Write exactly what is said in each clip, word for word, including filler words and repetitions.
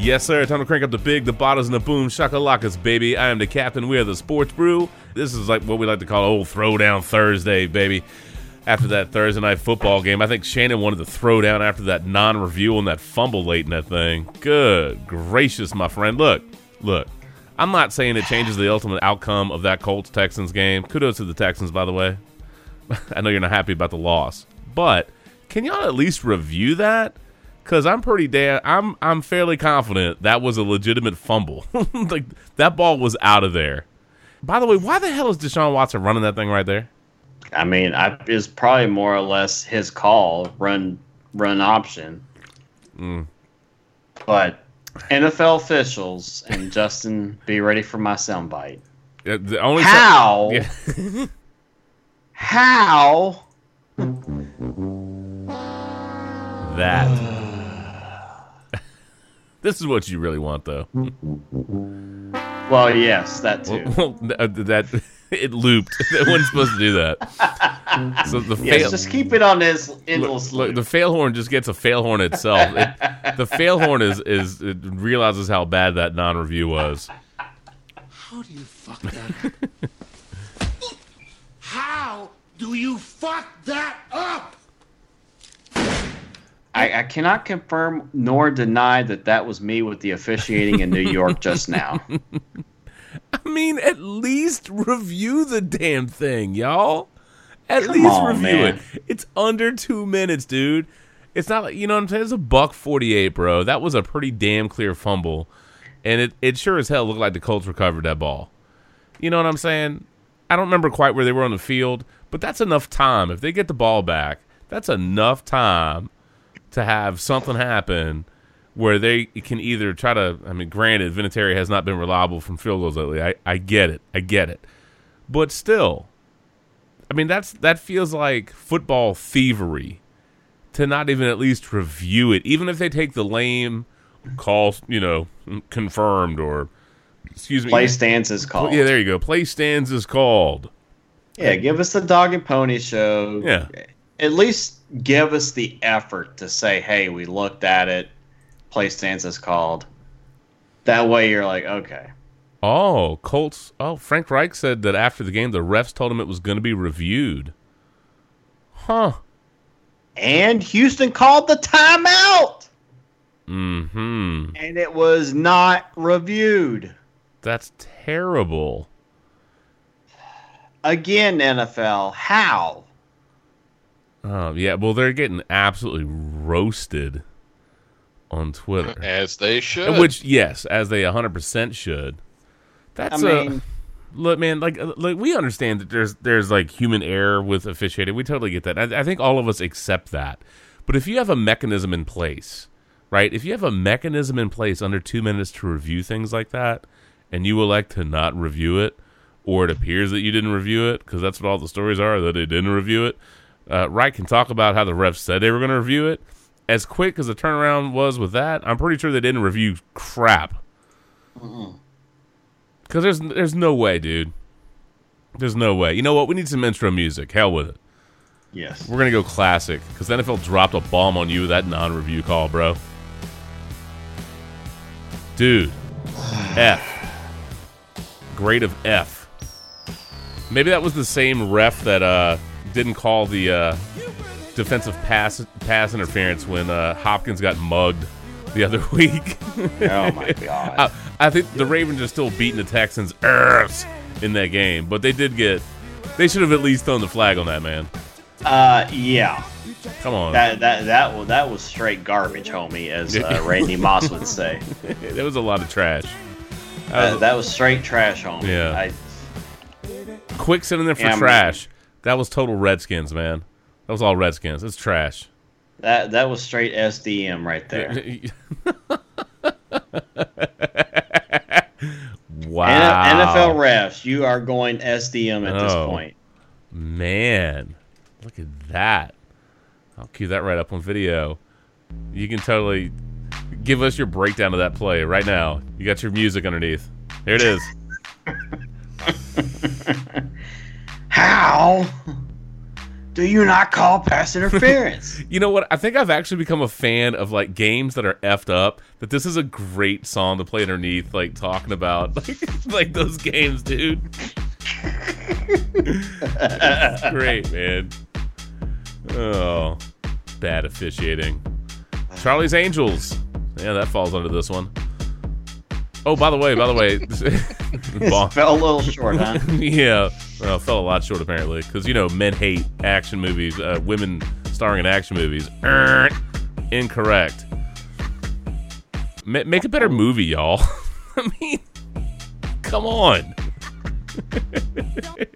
Yes, sir. Time to crank up the big, the bottles, and the boom shakalakas, baby. I am the captain. We are the Sports Brew. This is like what we like to call old Throwdown Thursday, baby. After that Thursday night football game, I think Shannon wanted to throw down after that non-review and that fumble late in that thing. Good gracious, my friend. Look, look. I'm not saying it changes the ultimate outcome of that Colts-Texans game. Kudos to the Texans, by the way. I know you're not happy about the loss, but can y'all at least review that? Because I'm pretty damn, I'm I'm fairly confident that was a legitimate fumble. Like that ball was out of there. By the way, why the hell is Deshaun Watson running that thing right there? I mean, I, it's probably more or less his call, run run option. Mm. But N F L officials and Justin, be ready for my soundbite. Yeah, the only how? Sound- yeah. How? That. This is what you really want, though. Well, yes, that too. Well, well, that it looped. It wasn't supposed to do that. So the yes, fail, just keep it on this endless loop. Look, the fail horn just gets a fail horn itself. It, the fail horn is is it realizes how bad that non-review was. How do you fuck that up? How do you fuck that up? I, I cannot confirm nor deny that that was me with the officiating in New York just now. I mean, at least review the damn thing, y'all. At Come least on, review man. It. It's under two minutes, dude. It's not like, you know what I'm saying? It's a buck forty-eight, bro. That was a pretty damn clear fumble. And it, it sure as hell looked like the Colts recovered that ball. You know what I'm saying? I don't remember quite where they were on the field, but that's enough time. If they get the ball back, that's enough time to have something happen where they can either try to, I mean, granted, Vinatieri has not been reliable from field goals lately. I, I get it. I get it. But still, I mean, that's that feels like football thievery to not even at least review it. Even if they take the lame call, you know, confirmed or, excuse me. Play stands is called. Yeah, there you go. Play stands is called. Yeah, give us the dog and pony show. Yeah. At least give us the effort to say, hey, we looked at it. Play stance is called. That way you're like, okay. Oh, Colts. Oh, Frank Reich said that after the game, the refs told him it was going to be reviewed. Huh. And Houston called the timeout. Mm-hmm. And it was not reviewed. That's terrible. Again, N F L, how? Oh, yeah, well, they're getting absolutely roasted on Twitter. As they should. Which, yes, as they one hundred percent should. That's I mean, a... Look, man, like, like, we understand that there's, there's like, human error with officiating. We totally get that. I, I think all of us accept that. But if you have a mechanism in place, right, if you have a mechanism in place under two minutes to review things like that, and you elect to not review it, or it appears that you didn't review it, because that's what all the stories are, that they didn't review it, Uh, Wright can talk about how the refs said they were going to review it. As quick as the turnaround was with that, I'm pretty sure they didn't review crap. Because mm-hmm. there's there's no way, dude. There's no way. You know what? We need some intro music. Hell with it. Yes. We're going to go classic. Because the N F L dropped a bomb on you with that non-review call, bro. Dude. F. Grade of F. Maybe that was the same ref that... uh. didn't call the uh, defensive pass pass interference when uh, Hopkins got mugged the other week. Oh, my God. I, I think the Ravens are still beating the Texans in that game, but they did get – they should have at least thrown the flag on that, man. Uh, yeah. Come on. That that that was, that was straight garbage, homie, as uh, Randy Moss would say. There was a lot of trash. Uh, that was straight trash, homie. Yeah. I, Quick sitting there for yeah, trash. Man. That was total Redskins, man. That was all Redskins. It's trash. That that was straight S D M right there. Wow. N F L refs, you are going S D M at oh, this point. Man. Look at that. I'll cue that right up on video. You can totally give us your breakdown of that play right now. You got your music underneath. Here it is. How do you not call pass interference? You know what? I think I've actually become a fan of like games that are effed up. That this is a great song to play underneath, like talking about like, like those games, dude. It's great, man. Oh, bad officiating. Charlie's Angels. Yeah, that falls under this one. Oh, by the way, by the way. It fell a little short, huh? Yeah. Well, fell a lot short, apparently. Because, you know, men hate action movies. Uh, women starring in action movies. Er, incorrect. M- make a better movie, y'all. I mean, come on.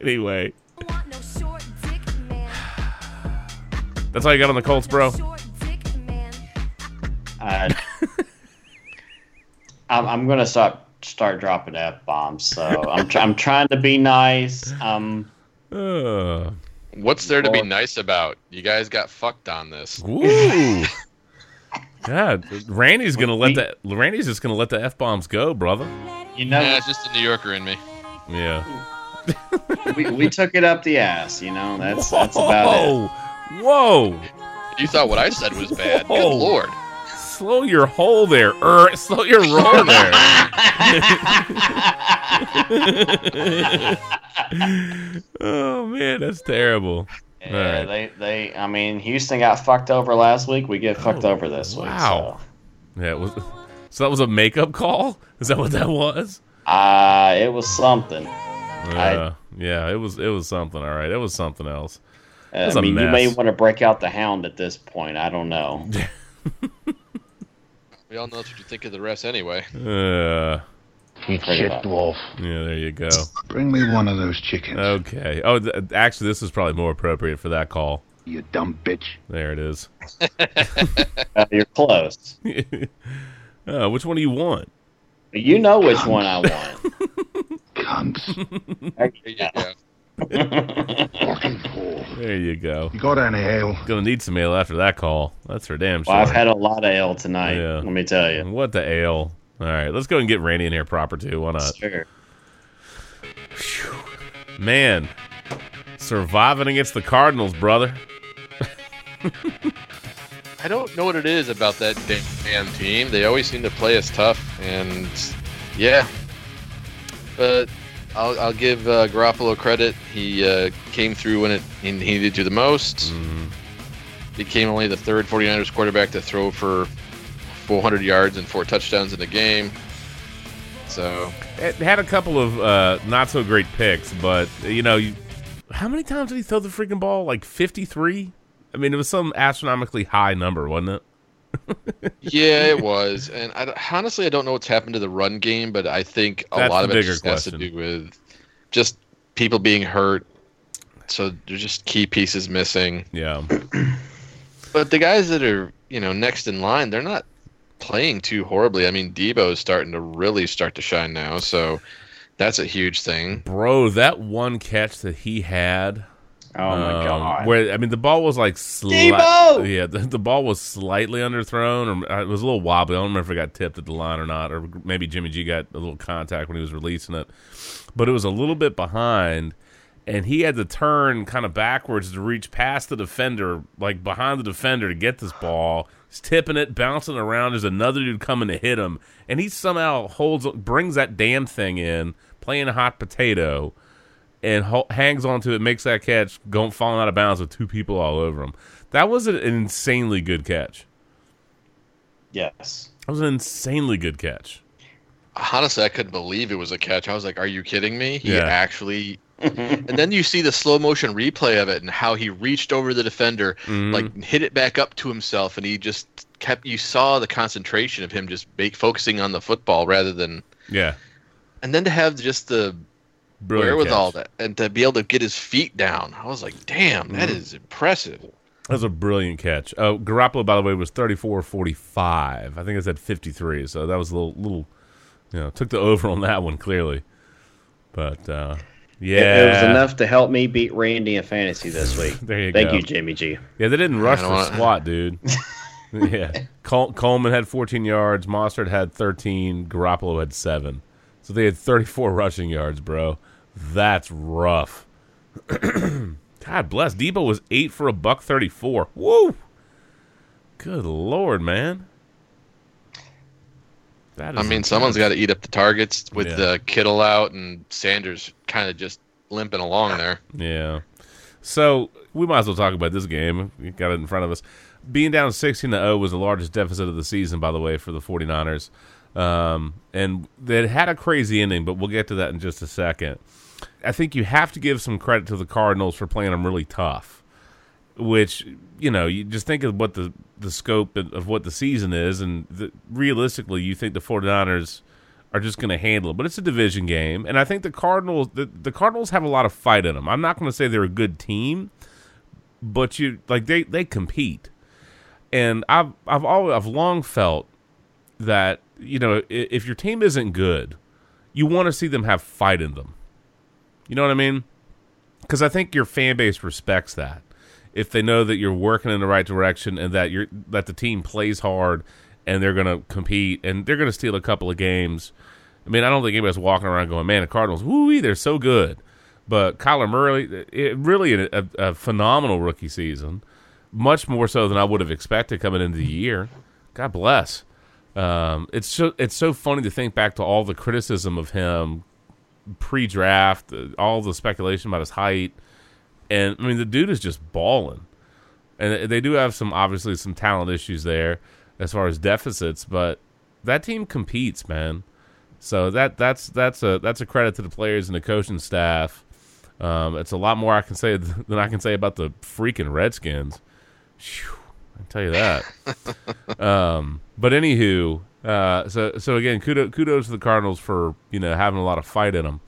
Anyway. That's all you got on the Colts, bro? Uh, I'm, I'm gonna stop start dropping F bombs. So I'm tr- I'm trying to be nice. Um, uh, what's there to be nice about? You guys got fucked on this. Ooh, God, Randy's gonna let that. Randy's just gonna let the F bombs go, brother. You know, yeah, it's just a New Yorker in me. Yeah. we we took it up the ass. You know, that's whoa, that's about it. Whoa! You thought what I said was bad? Whoa. Good lord. Slow your hole there. Er, slow your roll there. Oh, man, that's terrible. Yeah, right. they, they, I mean, Houston got fucked over last week. We get fucked oh, over this week. Wow. So. Yeah, it was, so that was a makeup call? Is that what that was? Uh, it was something. Uh, I, yeah, it was, it was something. All right, it was something else. Uh, was I mean, you may want to break out the hound at this point. I don't know. We all know what you think of the refs anyway. Uh, Eat shit, wolf. Yeah, there you go. Bring me one of those chickens. Okay. Oh, th- actually, this is probably more appropriate for that call. You dumb bitch. There it is. uh, you're close. uh, which one do you want? You know which Cunts. One I want. Cunts. There you go. There you go. You got any ale? Gonna need some ale after that call. That's for damn sure. Well, I've had a lot of ale tonight. Yeah. Let me tell you. What the ale? All right, let's go and get Randy in here proper too. Why not? Sure. Whew. Man, surviving against the Cardinals, brother. I don't know what it is about that damn team. They always seem to play us tough, and yeah, but. I'll, I'll give uh, Garoppolo credit. He uh, came through when it he needed to the most. Mm-hmm. Became only the third 49ers quarterback to throw for four hundred yards and four touchdowns in the game. So it had a couple of uh, not so great picks, but you know, you, how many times did he throw the freaking ball? Like fifty-three? I mean, it was some astronomically high number, wasn't it? Yeah, it was, and I, honestly, I don't know what's happened to the run game, but I think a That's lot of it just has question. To do with just people being hurt. So there's just key pieces missing. Yeah, but the guys that are you know next in line, they're not playing too horribly. I mean, Debo's starting to really start to shine now, so that's a huge thing, bro. That one catch that he had. Oh my um, god! Where I mean, the ball was like slightly, yeah, the, the ball was slightly underthrown, or it was a little wobbly. I don't remember if it got tipped at the line or not, or maybe Jimmy G got a little contact when he was releasing it, but it was a little bit behind, and he had to turn kind of backwards to reach past the defender, like behind the defender, to get this ball. He's tipping it, bouncing around. There's another dude coming to hit him, and he somehow holds, brings that damn thing in, playing a hot potato. And ho- hangs on to it, makes that catch, going falling out of bounds with two people all over him. That was an insanely good catch. Yes, that was an insanely good catch. Honestly, I couldn't believe it was a catch. I was like, "Are you kidding me?" He yeah. actually. And then you see the slow motion replay of it and how he reached over the defender, mm-hmm. like hit it back up to himself, and he just kept. You saw the concentration of him just make, focusing on the football rather than yeah. And then to have just the. Brilliant where with catch. All that, and to be able to get his feet down, I was like, "Damn, that mm-hmm. is impressive." That was a brilliant catch. Uh, Garoppolo, by the way, was thirty-four forty-five. I think I said fifty-three, so that was a little, little, you know, took the over on that one clearly. But uh, yeah, it, it was enough to help me beat Randy in fantasy this week. There you Thank go. Thank you, Jimmy G. Yeah, they didn't rush for squat, dude. Yeah, Col- Coleman had fourteen yards, Mostert had thirteen, Garoppolo had seven, so they had thirty-four rushing yards, bro. That's rough. God bless. Debo was eight for a buck thirty-four. Woo! Good Lord, man. That is I mean, intense. Someone's got to eat up the targets with yeah. the Kittle out and Sanders kind of just limping along there. Yeah. So we might as well talk about this game. We got it in front of us. Being down sixteen to nothing was the largest deficit of the season, by the way, for the 49ers. Um, and they had a crazy ending, but we'll get to that in just a second. I think you have to give some credit to the Cardinals for playing them really tough, which, you know, you just think of what the, the scope of what the season is, and the, realistically you think the 49ers are just going to handle it. But it's a division game, and I think the Cardinals the, the Cardinals have a lot of fight in them. I'm not going to say they're a good team, but you like they, they compete. And I've I've always I've long felt that, you know, if your team isn't good, you want to see them have fight in them. You know what I mean? Because I think your fan base respects that. If they know that you're working in the right direction and that you're that the team plays hard and they're going to compete and they're going to steal a couple of games. I mean, I don't think anybody's walking around going, man, the Cardinals, woo-wee, they're so good. But Kyler Murray, it really a, a phenomenal rookie season, much more so than I would have expected coming into the year. God bless. Um, it's so, it's so funny to think back to all the criticism of him pre-draft, all the speculation about his height, and I mean the dude is just balling. And they do have some obviously some talent issues there as far as deficits, but that team competes, man. So that that's that's a that's a credit to the players and the coaching staff. Um, it's a lot more I can say than I can say about the freaking Redskins. Whew, I can tell you that. um, but anywho. Uh, so so again, kudos, kudos to the Cardinals for, you know, having a lot of fight in them.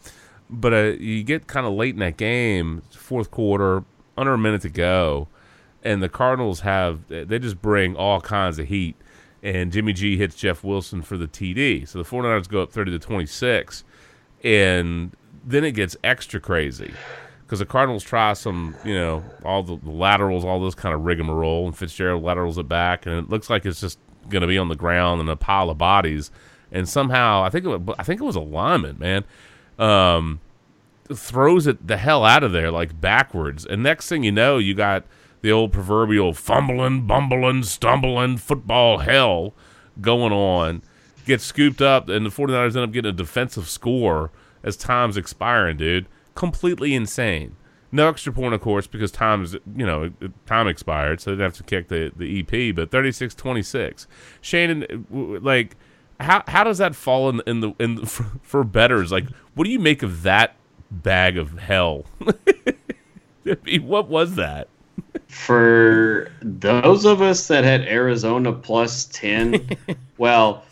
But uh, you get kind of late in that game, fourth quarter, under a minute to go, and the Cardinals have they just bring all kinds of heat. And Jimmy G hits Jeff Wilson for the T D, so the 49ers go up thirty to twenty-six, and then it gets extra crazy because the Cardinals try some, you know, all the laterals, all this kind of rigmarole, and Fitzgerald laterals it back, and it looks like it's just going to be on the ground in a pile of bodies, and somehow I think it was, I think it was a lineman, man, um, throws it the hell out of there like backwards, and next thing you know, you got the old proverbial fumbling, bumbling, stumbling football hell going on. Gets scooped up, and the 49ers end up getting a defensive score as time's expiring, dude. Completely insane. No extra point, of course, because time's, you know, time expired, so they didn't have to kick the, the E P, but thirty-six twenty-six. Shannon, like, how how does that fall in, in the in the, for, for bettors? Like, what do you make of that bag of hell? I mean, what was that? For those of us that had Arizona plus ten, well,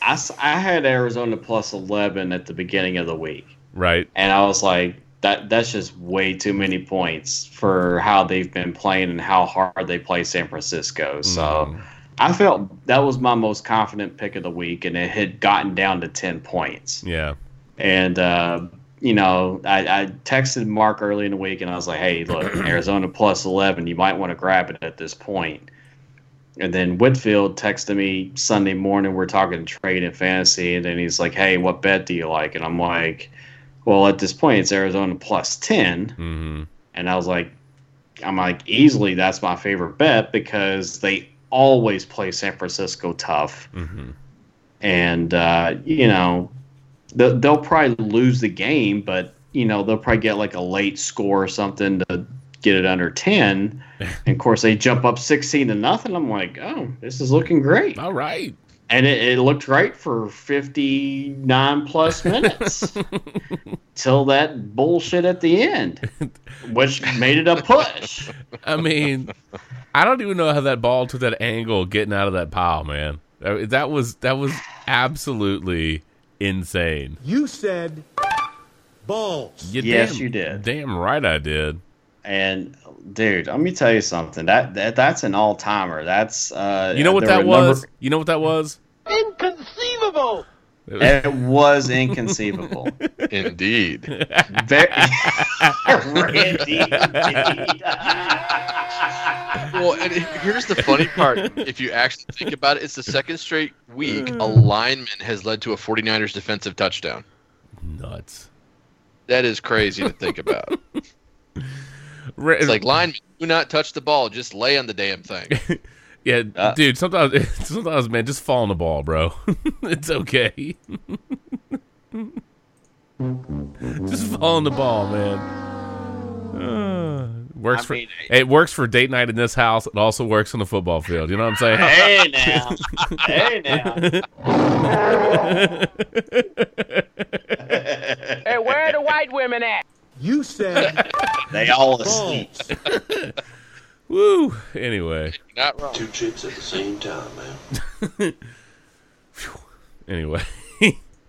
I, I had Arizona plus eleven at the beginning of the week. Right. And I was like, That that's just way too many points for how they've been playing and how hard they play San Francisco. So mm. I felt that was my most confident pick of the week, and it had gotten down to ten points. Yeah. And, uh, you know, I, I texted Mark early in the week, and I was like, hey, look, Arizona plus eleven, you might want to grab it at this point. And then Whitfield texted me Sunday morning. We're talking trade and fantasy, and then he's like, hey, what bet do you like? And I'm like, well, at this point, it's Arizona plus ten. Mm-hmm. And I was like, I'm like, easily that's my favorite bet because they always play San Francisco tough. Mm-hmm. And, uh, you know, they'll, they'll probably lose the game, but, you know, they'll probably get like a late score or something to get it under ten. And, of course, they jump up sixteen to nothing. I'm like, oh, this is looking great. All right. And it, it looked right for fifty-nine plus minutes till that bullshit at the end, which made it a push. I mean, I don't even know how that ball took that angle getting out of that pile, man. That was that was absolutely insane. You said balls. You yes, damn, you did. Damn right I did. And, dude, let me tell you something. That, that that's an all-timer. That's uh, you know what that was. Number... You know what that was? Inconceivable. It was inconceivable. Indeed. Very... Randy, indeed. Well, and here's the funny part. If you actually think about it, it's the second straight week a lineman has led to a 49ers defensive touchdown. Nuts. That is crazy to think about. It's like, linemen, do not touch the ball. Just lay on the damn thing. Yeah, uh, dude, sometimes, sometimes, man, just fall on the ball, bro. It's okay. Just fall on the ball, man. Uh, works I mean, for It works for date night in this house. It also works on the football field. You know what I'm saying? Hey, now. Hey, now. Hey, where are the white women at? You said they all asleep. Woo. Anyway. Not wrong. Two trips at the same time, man. Anyway.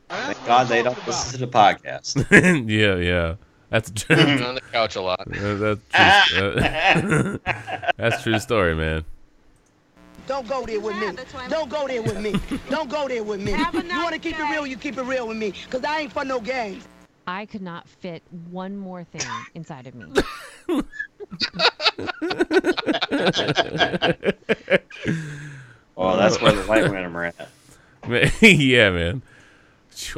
Thank God they don't listen to the podcast. Yeah, yeah. That's true. On the couch a lot. That's true. That's true story, man. Don't go there with me. Don't go there with me. Don't go there with me. You want to keep it real, you keep it real with me. Because I ain't for no games. I could not fit one more thing inside of me. Oh, that's where the light went him at. Yeah, man.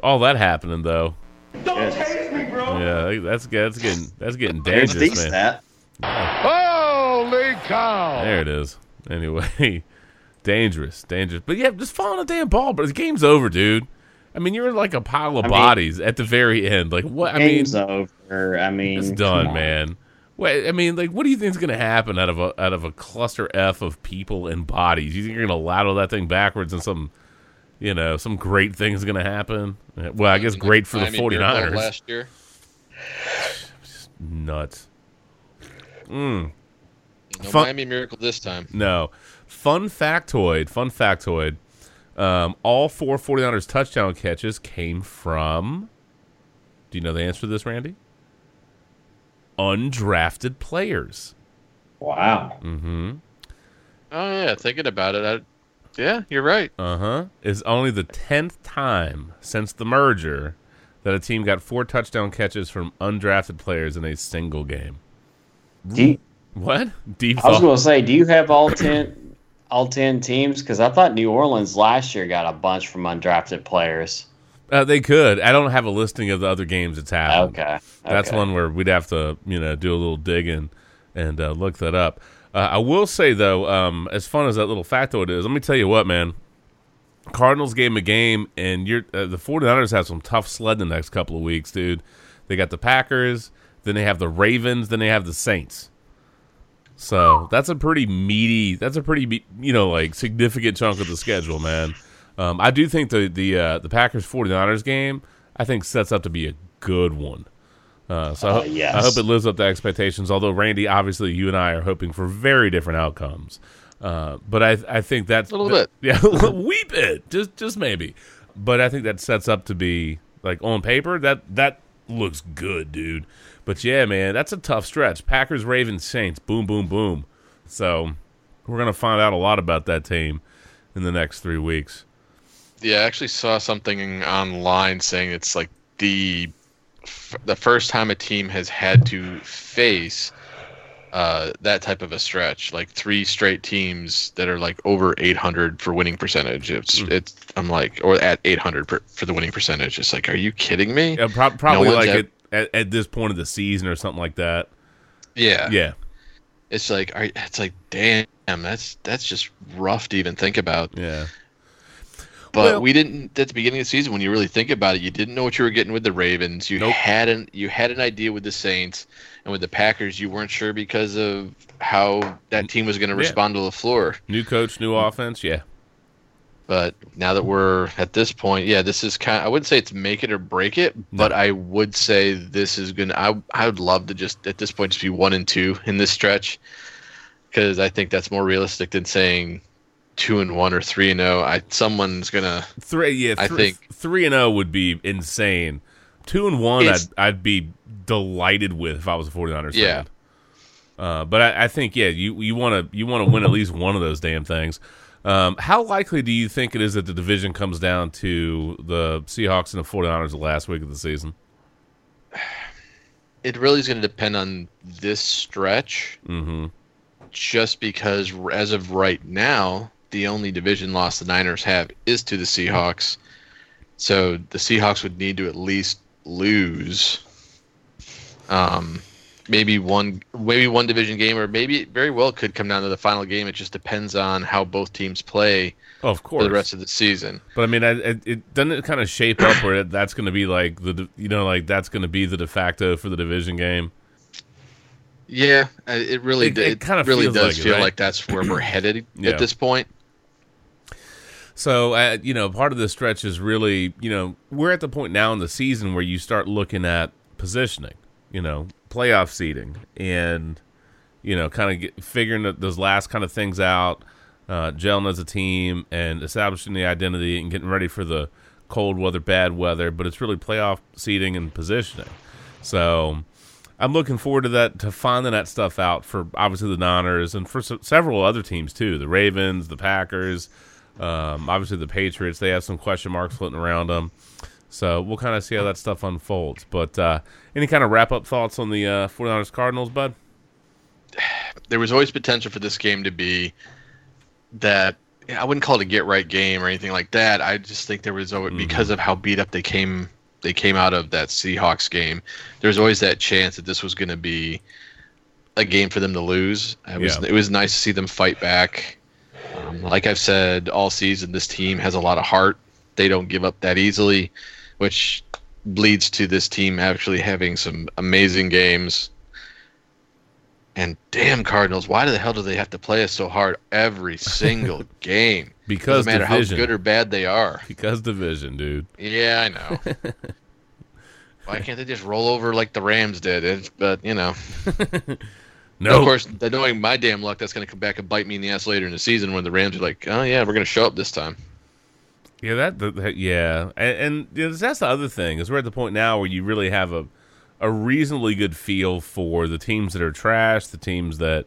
All that happening though. Don't chase me, bro. Yeah, that's that's getting that's getting dangerous, these, man. Yeah. Holy cow! There it is. Anyway, dangerous, dangerous. But yeah, just fall on a damn ball, bro. The game's over, dude. I mean, you're like a pile of I mean, bodies at the very end. Like, what? I mean, game's over. I mean, it's done, man. Wait, I mean, like, what do you think is going to happen out of a out of a cluster F of people and bodies? You think you're going to ladle that thing backwards and some, you know, some great thing is going to happen? Well, I guess great for the forty-niners. Last year, just nuts. Mm. No fun- Miami Miracle this time. No, fun factoid. Fun factoid. Um, all four 49ers touchdown catches came from, do you know the answer to this, Randy? Undrafted players. Wow. Mm-hmm. Oh, yeah, thinking about it. I, yeah, you're right. Uh-huh. It's only the tenth time since the merger that a team got four touchdown catches from undrafted players in a single game. Deep. What? Deep I was going to say, do you have all ten... all ten teams? Because I thought New Orleans last year got a bunch from undrafted players. Uh, they could. I don't have a listing of the other games that's happened. Okay. okay. That's one where we'd have to, you know, do a little digging and uh, look that up. Uh, I will say, though, um, as fun as that little factoid is, let me tell you what, man. Cardinals game a game, and you're, uh, the 49ers have some tough sled the next couple of weeks, dude. They got the Packers, then they have the Ravens, then they have the Saints. So that's a pretty meaty, that's a pretty, you know, like significant chunk of the schedule, man. Um, I do think the the uh, the Packers 49ers game, I think sets up to be a good one. Uh, so I, ho- uh, yes. I hope it lives up to expectations. Although Randy, obviously, you and I are hoping for very different outcomes. Uh, but I I think that's a little that, bit, yeah, weep it, just just maybe. But I think that sets up to be like on paper that that looks good, dude. But, yeah, man, that's a tough stretch. Packers, Ravens, Saints, boom, boom, boom. So we're going to find out a lot about that team in the next three weeks. Yeah, I actually saw something online saying it's like the f- the first time a team has had to face uh, that type of a stretch, like three straight teams that are like over eight hundred for winning percentage. It's, mm. it's I'm like, or at eight hundred per, for the winning percentage. It's like, are you kidding me? Yeah, pro- probably no like ever- it. At, at this point of the season or something like that. Yeah. Yeah. It's like, it's like, damn, that's, that's just rough to even think about. Yeah. But well, we didn't, at the beginning of the season, when you really think about it, you didn't know what you were getting with the Ravens. You nope. had an, you had an idea with the Saints, and with the Packers, you weren't sure because of how that team was going to yeah. respond to LaFleur. New coach, new offense. Yeah. But now that we're at this point, yeah, this is kind of, I wouldn't say it's make it or break it, but no. I would say this is going to, I I would love to just, at this point, just be one and two in this stretch, because I think that's more realistic than saying two and one or three and oh. I, someone's going to. Three, yeah, th- I think. Three and oh would be insane. Two and one, I'd, I'd be delighted with if I was a 49ers fan. Yeah. Uh, but I, I think, yeah, you, you want to you want to win at least one of those damn things. Um, how likely do you think it is that the division comes down to the Seahawks and the 49ers the last week of the season? It really is going to depend on this stretch. Mm-hmm. Just because as of right now, the only division loss the Niners have is to the Seahawks. So the Seahawks would need to at least lose. Um, maybe one maybe one division game, or maybe it very well could come down to the final game. It just depends on how both teams play oh, of course. for the rest of the season. But I mean, I, it, it doesn't it kind of shape up where that's going to be like the you know like that's going to be the de facto for the division game. Yeah, it really it, it, it kind of really does like feel it, right? like that's where we're headed yeah. at this point. So, uh, you know, part of the stretch is really, you know, we're at the point now in the season where you start looking at positioning, you know, playoff seeding and, you know, kind of get, figuring those last kind of things out, uh, gelling as a team and establishing the identity and getting ready for the cold weather, bad weather. But it's really playoff seeding and positioning. So I'm looking forward to that, to finding that stuff out for obviously the Niners and for so, several other teams, too, the Ravens, the Packers. Um, obviously the Patriots, they have some question marks floating around them. So we'll kind of see how that stuff unfolds. But uh, any kind of wrap-up thoughts on the uh, 49ers Cardinals, bud? There was always potential for this game to be that – I wouldn't call it a get-right game or anything like that. I just think there was always mm-hmm. – because of how beat up they came they came out of that Seahawks game, there was always that chance that this was going to be a game for them to lose. It was, yeah. it was nice to see them fight back. Um, like I've said all season, this team has a lot of heart. They don't give up that easily, which leads to this team actually having some amazing games. And damn, Cardinals, why the hell do they have to play us so hard every single game? Because Doesn't matter division. how good or bad they are. Because division, dude. Yeah, I know. Why can't they just roll over like the Rams did? It's, but, you know... No. Now, of course, knowing my damn luck, that's going to come back and bite me in the ass later in the season when the Rams are like, oh, yeah, we're going to show up this time. Yeah, that, that yeah, and, and you know, that's the other thing is we're at the point now where you really have a, a reasonably good feel for the teams that are trash, the teams that,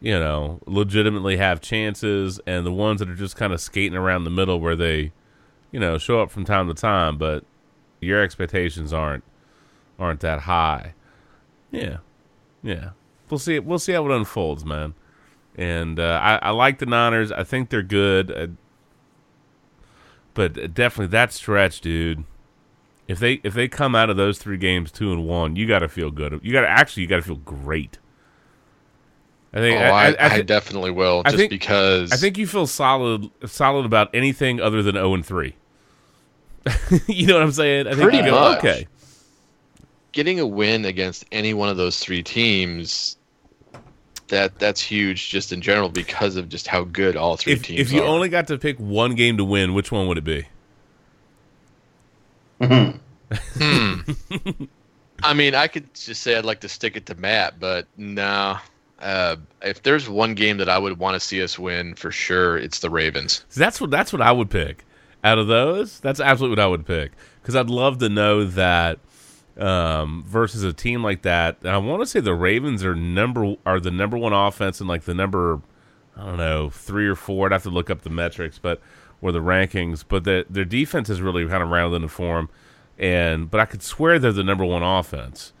you know, legitimately have chances, and the ones that are just kind of skating around the middle where they, you know, show up from time to time, but your expectations aren't aren't that high. Yeah, yeah. We'll see. We'll see how it unfolds, man. And uh, I, I like the Niners. I think they're good, uh, but definitely that stretch, dude. If they if they come out of those three games two and one, you got to feel good. You got to actually you got to feel great. I think. Oh, I, I, I, I, th- I definitely will. Just I think, because I think you feel solid solid about anything other than zero and three. You know what I'm saying? I think pretty you go, much. Okay. Getting a win against any one of those three teams. That that's huge just in general because of just how good all three if, teams are. If you are. only got to pick one game to win, which one would it be? Mm-hmm. hmm. I mean, I could just say I'd like to stick it to Matt, but no. Uh, if there's one game that I would want to see us win for sure, it's the Ravens. That's what that's what I would pick. Out of those, that's absolutely what I would pick because I'd love to know that. Um, versus a team like that, and I want to say the Ravens are number are the number one offense and like the number I don't know three or four. I'd have to look up the metrics, but or the rankings. But the, their defense is really kind of rounded in the form, and but I could swear they're the number one offense,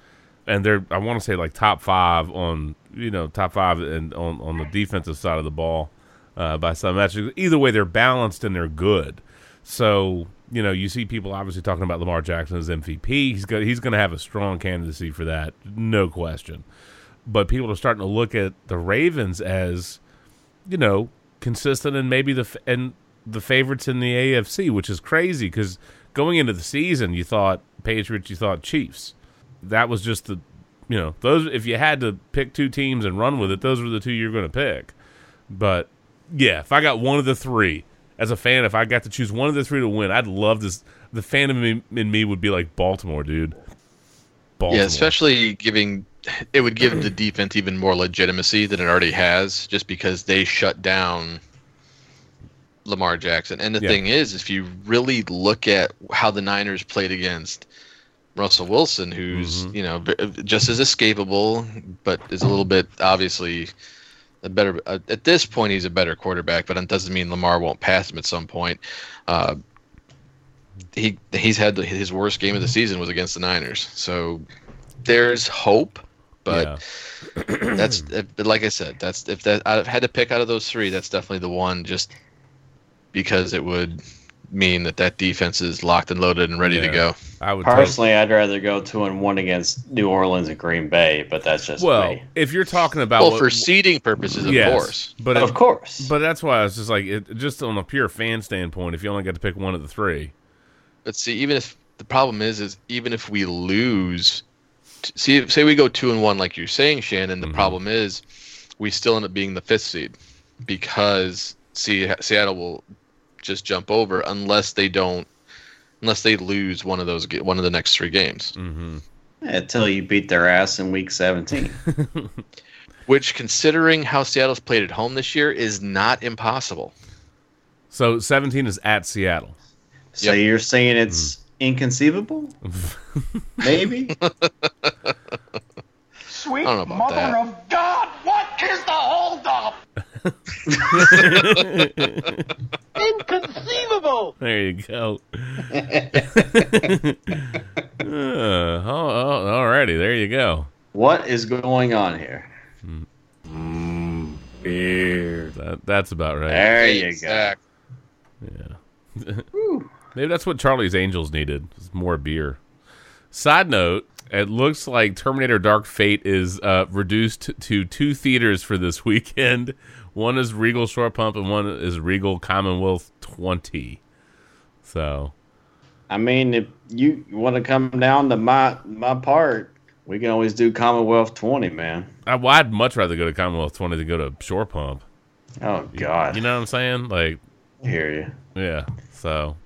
and they're I want to say like top five on you know top five and on on the defensive side of the ball uh, by some metrics. Either way, they're balanced and they're good. So. You know, you see people obviously talking about Lamar Jackson as M V P. He's got, he's going to have a strong candidacy for that, no question. But people are starting to look at the Ravens as, you know, consistent and maybe the and the favorites in the A F C, which is crazy because going into the season, you thought Patriots, you thought Chiefs. That was just the, you know, those if you had to pick two teams and run with it, those were the two you're going to pick. But yeah, if I got one of the three. As a fan, if I got to choose one of the three to win, I'd love this. The fandom in me would be like Baltimore, dude. Baltimore. Yeah, especially giving – it would give the defense even more legitimacy than it already has just because they shut down Lamar Jackson. And the yeah. thing is, if you really look at how the Niners played against Russell Wilson, who's, mm-hmm. you know, just as escapable but is a little bit obviously – A better uh, at this point, he's a better quarterback, but it doesn't mean Lamar won't pass him at some point. Uh, he he's had the, his worst game of the season was against the Niners, so there's hope. But yeah. that's like I said, that's if that I've had to pick out of those three, that's definitely the one, just because it would mean that that defense is locked and loaded and ready yeah, to go. I would Personally, take... I'd rather go two and one against New Orleans and Green Bay, but that's just well, me. If you're talking about well, what... for seeding purposes, of yes, course, but of it, course, but that's why I was just like, it, just on a pure fan standpoint, if you only got to pick one of the three. But see, even if the problem is, is even if we lose, see, say we go two and one, like you're saying, Shannon, the mm-hmm. problem is we still end up being the fifth seed because see, Seattle will just jump over unless they don't, unless they lose one of those, one of the next three games. Mm-hmm. Until you beat their ass in week seventeen, which, considering how Seattle's played at home this year, is not impossible. So seventeen is at Seattle. So yep. You're saying it's mm. inconceivable? Maybe. Sweet mother that. Of God! What is the holdup? Inconceivable. There you go. uh, all, all, alrighty, there you go. What is going on here? Mm, beer. That, that's about right. There you exactly. go. Yeah. Maybe that's what Charlie's Angels needed. More beer. Side note, it looks like Terminator Dark Fate is uh, reduced to two theaters for this weekend. One is Regal Shore Pump and one is Regal Commonwealth twenty. So, I mean, if you want to come down to my my part, we can always do Commonwealth twenty, man. I, well, I'd much rather go to Commonwealth twenty than go to Shore Pump. Oh, God. You, you know what I'm saying? Like, I hear you. Yeah, so...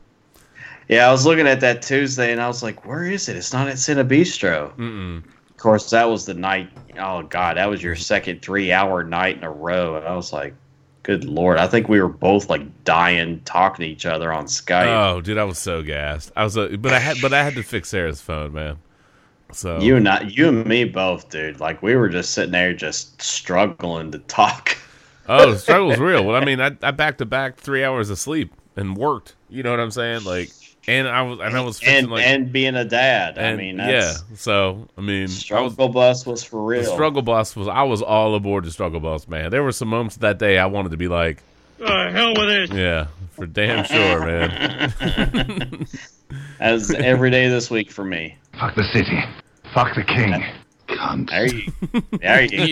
Yeah, I was looking at that Tuesday, and I was like, where is it? It's not at Cine Bistro. Mm-mm. Of course, that was the night. Oh, God, that was your second three-hour night in a row. And I was like, good Lord. I think we were both, like, dying, talking to each other on Skype. Oh, dude, I was so gassed. I was, uh, But I had but I had to fix Sarah's phone, man. So You and, I, you and me both, dude. Like, we were just sitting there just struggling to talk. Oh, the struggle's real. Well, I mean, I, I back-to-back three hours of sleep and worked. You know what I'm saying? Like... And I was, and I was, fixing, and, like, and being a dad. And, I mean, that's, yeah. So I mean, struggle I was, bus was for real. The struggle bus was. I was all aboard the struggle bus, man. There were some moments that day I wanted to be like, oh, hell with it. Yeah, for damn sure, man. As every day this week for me. Fuck the city. Fuck the king. Cunt. There you, there you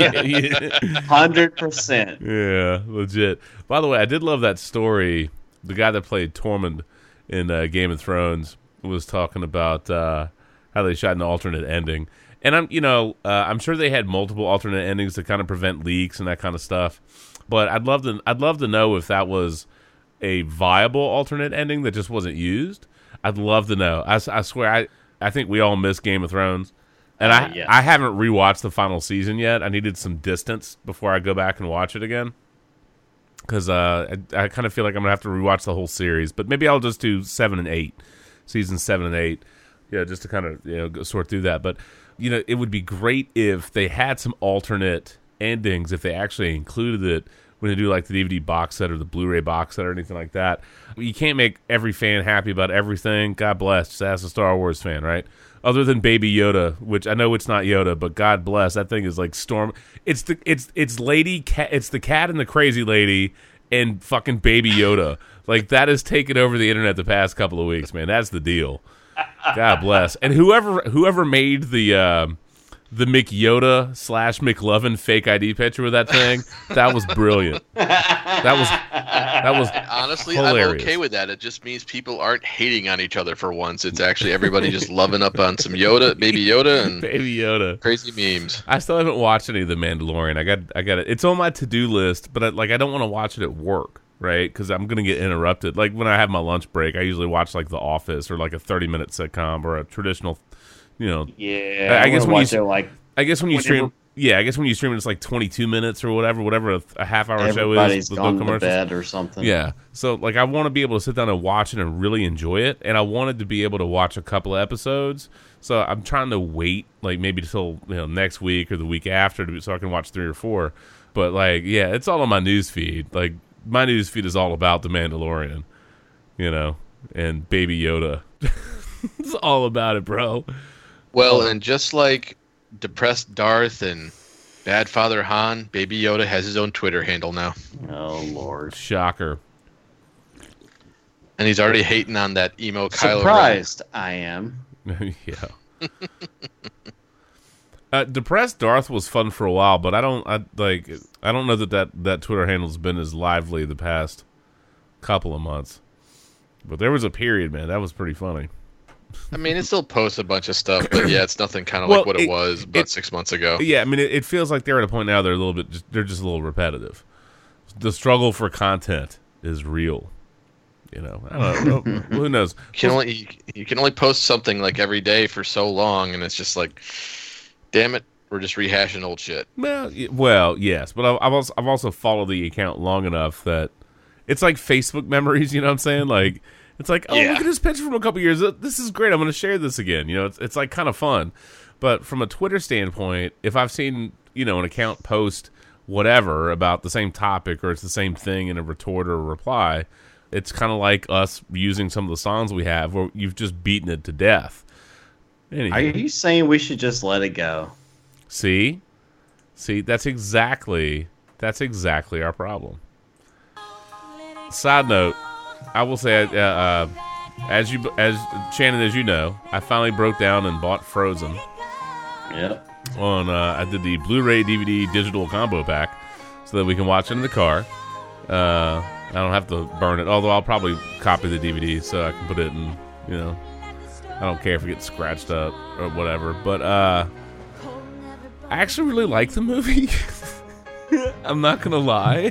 go. Yeah. Hundred percent. Yeah, legit. By the way, I did love that story. The guy that played Tormund in uh, Game of Thrones was talking about uh, how they shot an alternate ending, and I'm you know uh, I'm sure they had multiple alternate endings to kind of prevent leaks and that kind of stuff. But I'd love to I'd love to know if that was a viable alternate ending that just wasn't used. I'd love to know. I, I swear I I think we all miss Game of Thrones, and uh, I yeah. I haven't rewatched the final season yet. I needed some distance before I go back and watch it again. Because uh, I, I kind of feel like I'm going to have to rewatch the whole series. But maybe I'll just do seven and eight, season seven and eight, you know, just to kind of you know sort through that. But you know, it would be great if they had some alternate endings, if they actually included it when they do like the D V D box set or the Blu-ray box set or anything like that. You can't make every fan happy about everything. God bless. Just ask a Star Wars fan, right? Other than Baby Yoda, which I know it's not Yoda, but God bless, that thing is like storm. It's the it's it's lady cat. It's the cat and the crazy lady and fucking Baby Yoda. Like that has taken over the internet the past couple of weeks, man. That's the deal. God bless. And whoever whoever made the uh, the McYoda slash McLovin fake I D picture with that thing, that was brilliant. That was that was honestly hilarious. I'm okay with that. It just means people aren't hating on each other for once. It's actually everybody just loving up on some Yoda, Baby Yoda, and Baby Yoda crazy memes. I still haven't watched any of The Mandalorian. I got I got it. It's on my to do list, but I, like I don't want to watch it at work, right? Because I'm gonna get interrupted. Like when I have my lunch break, I usually watch like The Office or like a thirty minute sitcom or a traditional, you know. Yeah, I, I guess when you it, like I guess when you whenever- stream. Yeah, I guess when you stream it, it's like twenty-two minutes or whatever, whatever a, a half-hour show is. Everybody's gone to bed or something. Yeah, so like I want to be able to sit down and watch it and really enjoy it, and I wanted to be able to watch a couple of episodes. So I'm trying to wait, like maybe till you know next week or the week after, to, so I can watch three or four. But like, yeah, it's all on my news feed. Like my news feed is all about The Mandalorian, you know, and Baby Yoda. It's all about it, bro. Well, and just like Depressed Darth and Bad Father Han, Baby Yoda has his own Twitter handle now. Oh, Lord. Shocker. And he's already hating on that emo Kylo. Surprised Ren. I am. Yeah. uh, Depressed Darth was fun for a while, but I don't. I like. I don't know that, that that Twitter handle's been as lively the past couple of months. But there was a period, man. That was pretty funny. I mean, it still posts a bunch of stuff, but yeah, it's nothing kind of well, like what it, it was about it, six months ago. Yeah, I mean, it, it feels like they're at a point now. They're a little bit. Just, they're just a little repetitive. The struggle for content is real. You know, I don't know. Who knows? You can only you, you can only post something like every day for so long, and it's just like, damn it, we're just rehashing old shit. Well, well, yes, but I've also I've also followed the account long enough that it's like Facebook memories. You know what I'm saying? Like it's like, oh, yeah. Look at this picture from a couple years. This is great. I'm going to share this again. You know, it's it's like kind of fun. But from a Twitter standpoint, if I've seen you know an account post whatever about the same topic or it's the same thing in a retort or a reply. It's kind of like us using some of the songs we have where you've just beaten it to death. Anyway. Are you saying we should just let it go? See? See, that's exactly that's exactly our problem. Side note, I will say, uh, uh, as you, as Shannon, as you know, I finally broke down and bought Frozen. Yep. On, uh, I did the Blu-ray, D V D, digital combo pack so that we can watch it in the car. Uh... I don't have to burn it, although I'll probably copy the D V D so I can put it in, you know, I don't care if it gets scratched up or whatever. But uh, I actually really like the movie. I'm not going to lie,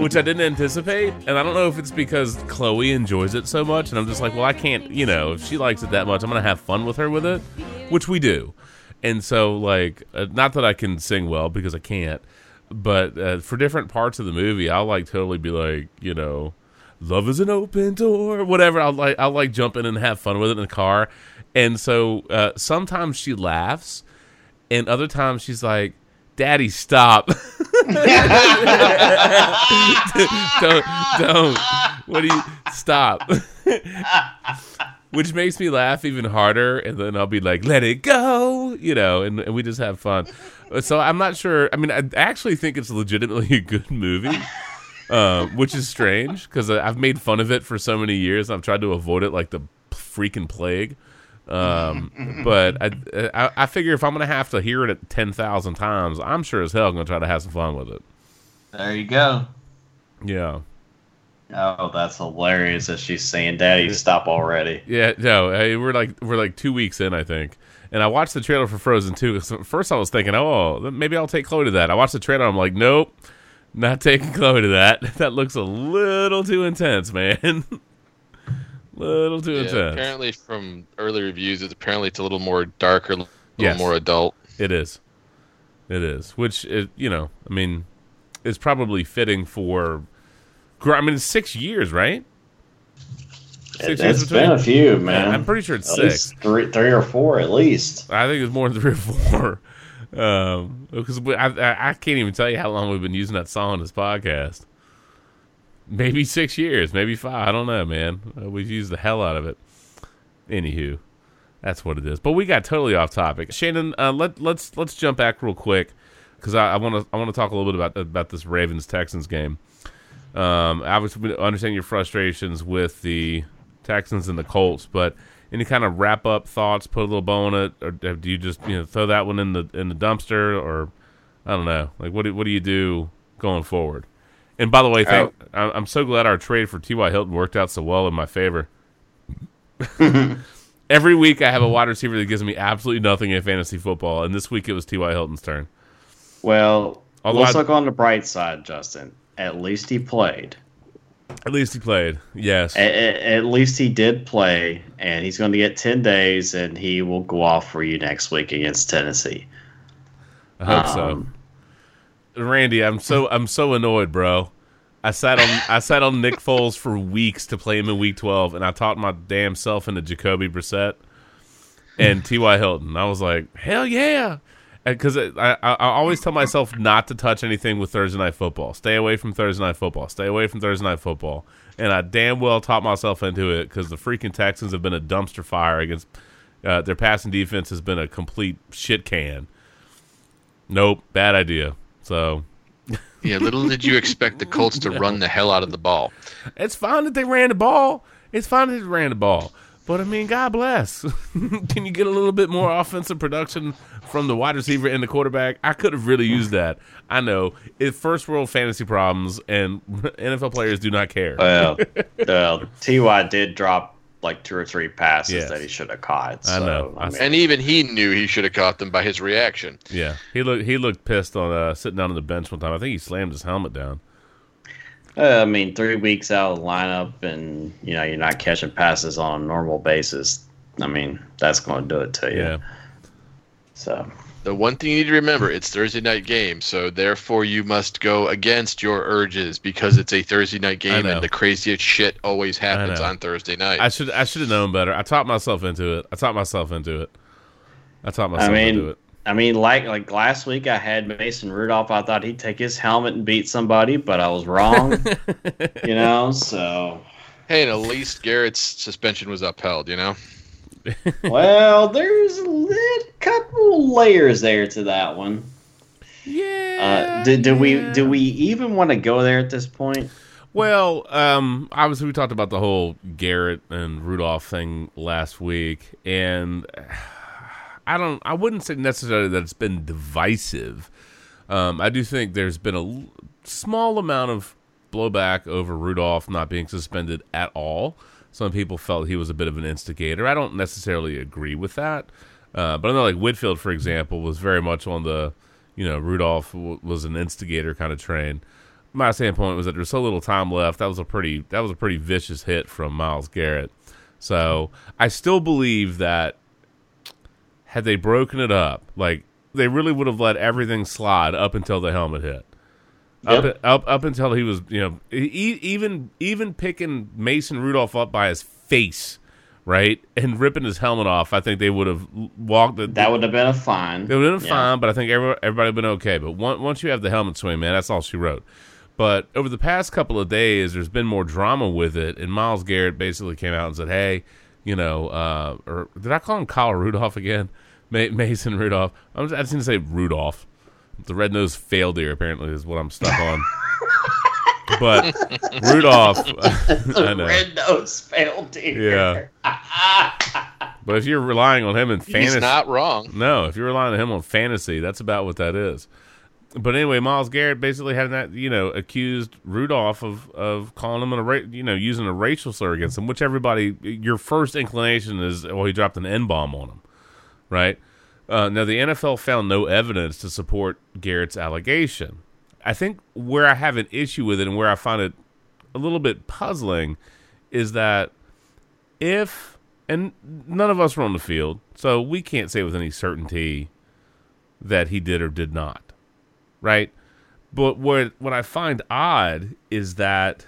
which I didn't anticipate. And I don't know if it's because Chloe enjoys it so much. And I'm just like, well, I can't, you know, if she likes it that much, I'm going to have fun with her with it, which we do. And so, like, uh, not that I can sing well because I can't. But uh, for different parts of the movie, I'll like totally be like, you know, love is an open door, whatever. I'll like, I'll like jump in and have fun with it in the car. And so uh, sometimes she laughs, and other times she's like, "Daddy, stop! don't, don't! What do you stop?" Which makes me laugh even harder, and then I'll be like, "Let it go," you know, and, and we just have fun. So I'm not sure. I mean, I actually think it's legitimately a good movie, uh, which is strange because I've made fun of it for so many years. I've tried to avoid it like the freaking plague. Um, but I, I, I figure if I'm going to have to hear it ten thousand times, I'm sure as hell going to try to have some fun with it. There you go. Yeah. Oh, that's hilarious that she's saying, "Daddy, stop already." Yeah, no, I, we're like we're like two weeks in, I think. And I watched the trailer for Frozen two. First, I was thinking, oh, maybe I'll take Chloe to that. I watched the trailer. I'm like, nope, not taking Chloe to that. That looks a little too intense, man. little too yeah, intense. Apparently, from early reviews, it's apparently it's a little more darker, a little yes, more adult. It is. It is. Which, it, you know, I mean, it's probably fitting for. I mean, it's six years, right? Six it's years been a few, man. Yeah, I'm pretty sure it's at six. Three, three or four, at least. I think it's more than three or four. Um, because we, I, I, I can't even tell you how long we've been using that song on this podcast. Maybe six years, maybe five. I don't know, man. Uh, we've used the hell out of it. Anywho, that's what it is. But we got totally off topic. Shannon, uh, let let's let's jump back real quick because I want to I want to talk a little bit about about this Ravens Texans game. Um, I was understanding your frustrations with the Texans and the Colts, but any kind of wrap up thoughts, put a little bow on it, or do you just you know throw that one in the in the dumpster, or I don't know, like what do, what do you do going forward? And by the way, thank, oh. I'm so glad our trade for T Y Hilton worked out so well in my favor. Every week I have a wide receiver that gives me absolutely nothing in fantasy football, and this week it was T Y Hilton's turn. Well, Although let's I, look on the bright side, Justin. At least he played. At least he played, yes. At, at, at least he did play, and he's going to get ten days, and he will go off for you next week against Tennessee. I hope um, so. Randy, I'm so I'm so annoyed, bro. I sat on I sat on Nick Foles for weeks to play him in Week twelve, and I talked my damn self into Jacoby Brissett and T Y Hilton. I was like, hell yeah. Because I, I, I always tell myself not to touch anything with Thursday Night Football. Stay away from Thursday Night Football. Stay away from Thursday Night Football. And I damn well taught myself into it because the freaking Texans have been a dumpster fire against uh, their passing defense has been a complete shit can. Nope, bad idea. So Yeah, little did you expect the Colts to no. run the hell out of the ball. It's fine that they ran the ball. It's fine that they ran the ball. But, I mean, God bless. Can you get a little bit more offensive production from the wide receiver and the quarterback? I could have really used that. I know. It's first-world fantasy problems, and N F L players do not care. Well, well T Y did drop like two or three passes yes. that he should have caught. So, I know. I mean. And even he knew he should have caught them by his reaction. Yeah. He looked he looked pissed on uh, sitting down on the bench one time. I think he slammed his helmet down. Uh, I mean, three weeks out of the lineup and, you know, you're not catching passes on a normal basis. I mean, that's going to do it to you. Yeah. So the one thing you need to remember, it's Thursday night game, so therefore you must go against your urges because it's a Thursday night game and the craziest shit always happens on Thursday night. I should I should have known better. I talked myself into it. I talked myself into it. I talked myself I mean, into it. I mean, like like last week, I had Mason Rudolph. I thought he'd take his helmet and beat somebody, but I was wrong. You know, so hey, and at least Garrett's suspension was upheld. You know. Well, there's a couple layers there to that one. Yeah. Uh, do, do yeah. we do we even want to go there at this point? Well, um, obviously we talked about the whole Garrett and Rudolph thing last week, and I don't. I wouldn't say necessarily that it's been divisive. Um, I do think there's been a small amount of blowback over Rudolph not being suspended at all. Some people felt he was a bit of an instigator. I don't necessarily agree with that. Uh, but I know, like, Whitfield, for example, was very much on the, you know, Rudolph w- was an instigator kind of train. My standpoint was that there's so little time left. That was a pretty that was a pretty vicious hit from Myles Garrett. So I still believe that had they broken it up, like, they really would have let everything slide up until the helmet hit. Yep. Up, up up until he was, you know, e- even even picking Mason Rudolph up by his face, right, and ripping his helmet off, I think they would have walked. The, that would have been a fine. It would have been yeah. fine, but I think every, everybody would have been okay. But one, once you have the helmet swing, man, that's all she wrote. But over the past couple of days, there's been more drama with it, and Myles Garrett basically came out and said, hey, you know, uh, or did I call him Kyle Rudolph again? Ma- Mason Rudolph. I'm just, I just didn't say Rudolph. The red-nosed failed deer, apparently, is what I'm stuck on. But Rudolph... The red-nosed failed deer. Yeah. But if you're relying on him in fantasy... He's not wrong. No, if you're relying on him on fantasy, that's about what that is. But anyway, Myles Garrett basically had that, you know, accused Rudolph of, of calling him, a ra- you know, using a racial slur against him, which everybody... Your first inclination is, well, he dropped an N-bomb on him, right? Uh, now, the N F L found no evidence to support Garrett's allegation. I think where I have an issue with it and where I find it a little bit puzzling is that if, and none of us were on the field, so we can't say with any certainty that he did or did not, right? But what what I find odd is that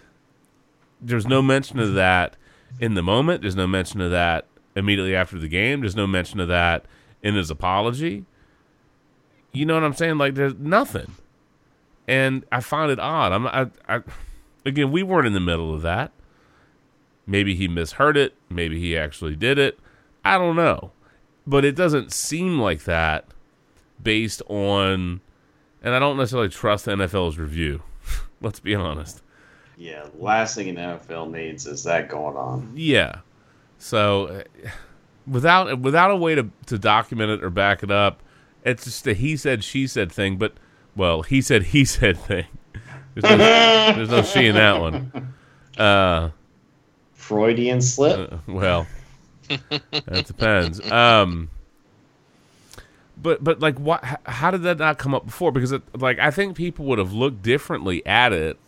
there's no mention of that in the moment. There's no mention of that immediately after the game. There's no mention of that in his apology. You know what I'm saying? Like, there's nothing. And I find it odd. I'm I, I again, we weren't in the middle of that. Maybe he misheard it. Maybe he actually did it. I don't know. But it doesn't seem like that based on, and I don't necessarily trust the N F L's review. Let's be honest. Yeah, the last thing an N F L needs is that going on. Yeah. So... Without without a way to, to document it or back it up, it's just a he said, she said thing. But, well, he said, he said thing. There's no, there's no she in that one. Uh, Freudian slip? Uh, well, that depends. Um, but, but like, what? How did that not come up before? Because, it, like, I think people would have looked differently at it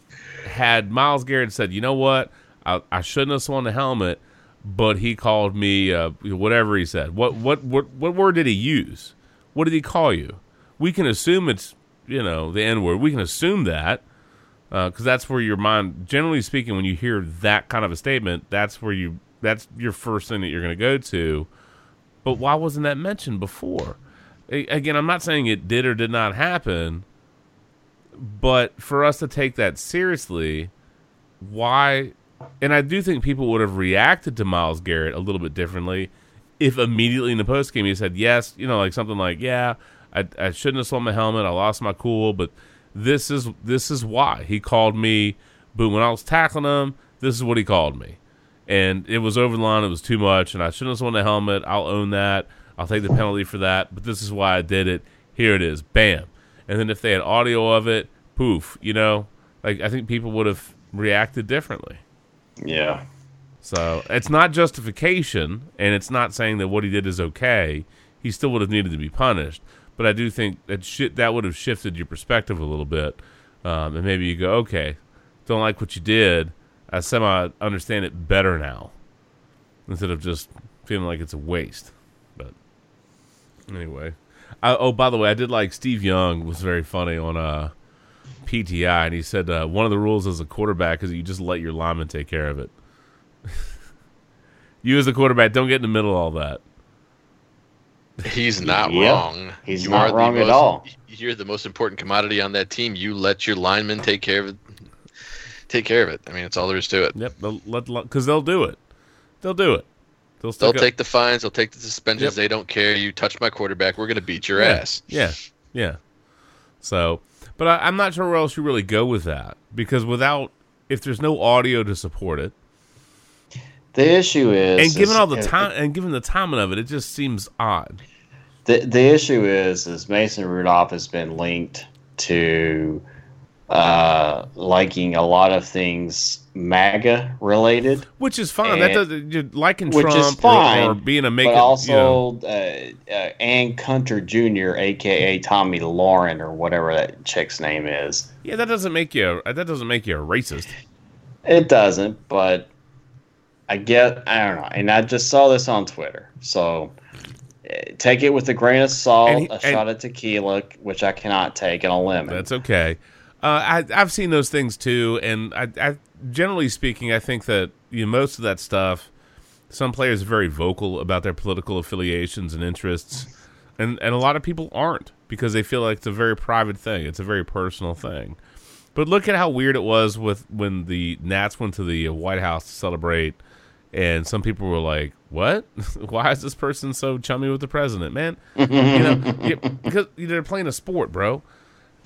had Myles Garrett said, you know what, I, I shouldn't have swung the helmet. But he called me uh, whatever he said. What what what what word did he use? What did he call you? We can assume it's, you know, the N word. We can assume that because uh, that's where your mind, generally speaking, when you hear that kind of a statement, that's where you that's your first thing that you're going to go to. But why wasn't that mentioned before? I, again, I'm not saying it did or did not happen, but for us to take that seriously, why? And I do think people would have reacted to Myles Garrett a little bit differently if immediately in the postgame he said, yes, you know, like something like, yeah, I, I shouldn't have swung my helmet. I lost my cool, but This is this is why he called me. But when I was tackling him, this is what he called me, and it was over the line. It was too much, and I shouldn't have worn the helmet. I'll own that. I'll take the penalty for that. But this is why I did it. Here it is. Bam. And then if they had audio of it, poof. You know, like I think people would have reacted differently. Yeah. So it's not justification, and it's not saying that what he did is okay. He still would have needed to be punished. But I do think that shit that would have shifted your perspective a little bit, um, and maybe you go, okay, don't like what you did. I somehow understand it better now, instead of just feeling like it's a waste. But anyway, I, oh by the way, I did like Steve Young was very funny on uh, P T I, and he said uh, one of the rules as a quarterback is you just let your lineman take care of it. You as a quarterback don't get in the middle of all that. He's not yeah. wrong. He's you not wrong most, at all. You're the most important commodity on that team. You let your linemen take care of it. Take care of it. I mean, it's all there is to it. Yep, because they'll do it. They'll do it. They'll, they'll take the fines. They'll take the suspensions. Yep. They don't care. You touch my quarterback, we're going to beat your yeah. ass. Yeah, yeah. So, but I, I'm not sure where else you really go with that, because without, if there's no audio to support it, the issue is, and given is, all the time, it, and given the timing of it, it just seems odd. The the issue is, is Mason Rudolph has been linked to uh, liking a lot of things MAGA related, which is fine. And, that doesn't you're liking which Trump is fine, or, or being a make but it, also you know. uh, uh, Ann Hunter Junior, aka Tommy Lauren, or whatever that chick's name is. Yeah, that doesn't make you a, that doesn't make you a racist. It doesn't, but. I get, I don't know, and I just saw this on Twitter, so take it with a grain of salt, he, a shot of tequila, which I cannot take, and a lemon. That's okay. Uh, I, I've seen those things too, and I, I, generally speaking, I think that you know, most of that stuff, some players are very vocal about their political affiliations and interests, and, and a lot of people aren't, because they feel like it's a very private thing, it's a very personal thing. But look at how weird it was with when the Nats went to the White House to celebrate. And some people were like, "What? Why is this person so chummy with the president, man?" You know, you, because they're playing a sport, bro.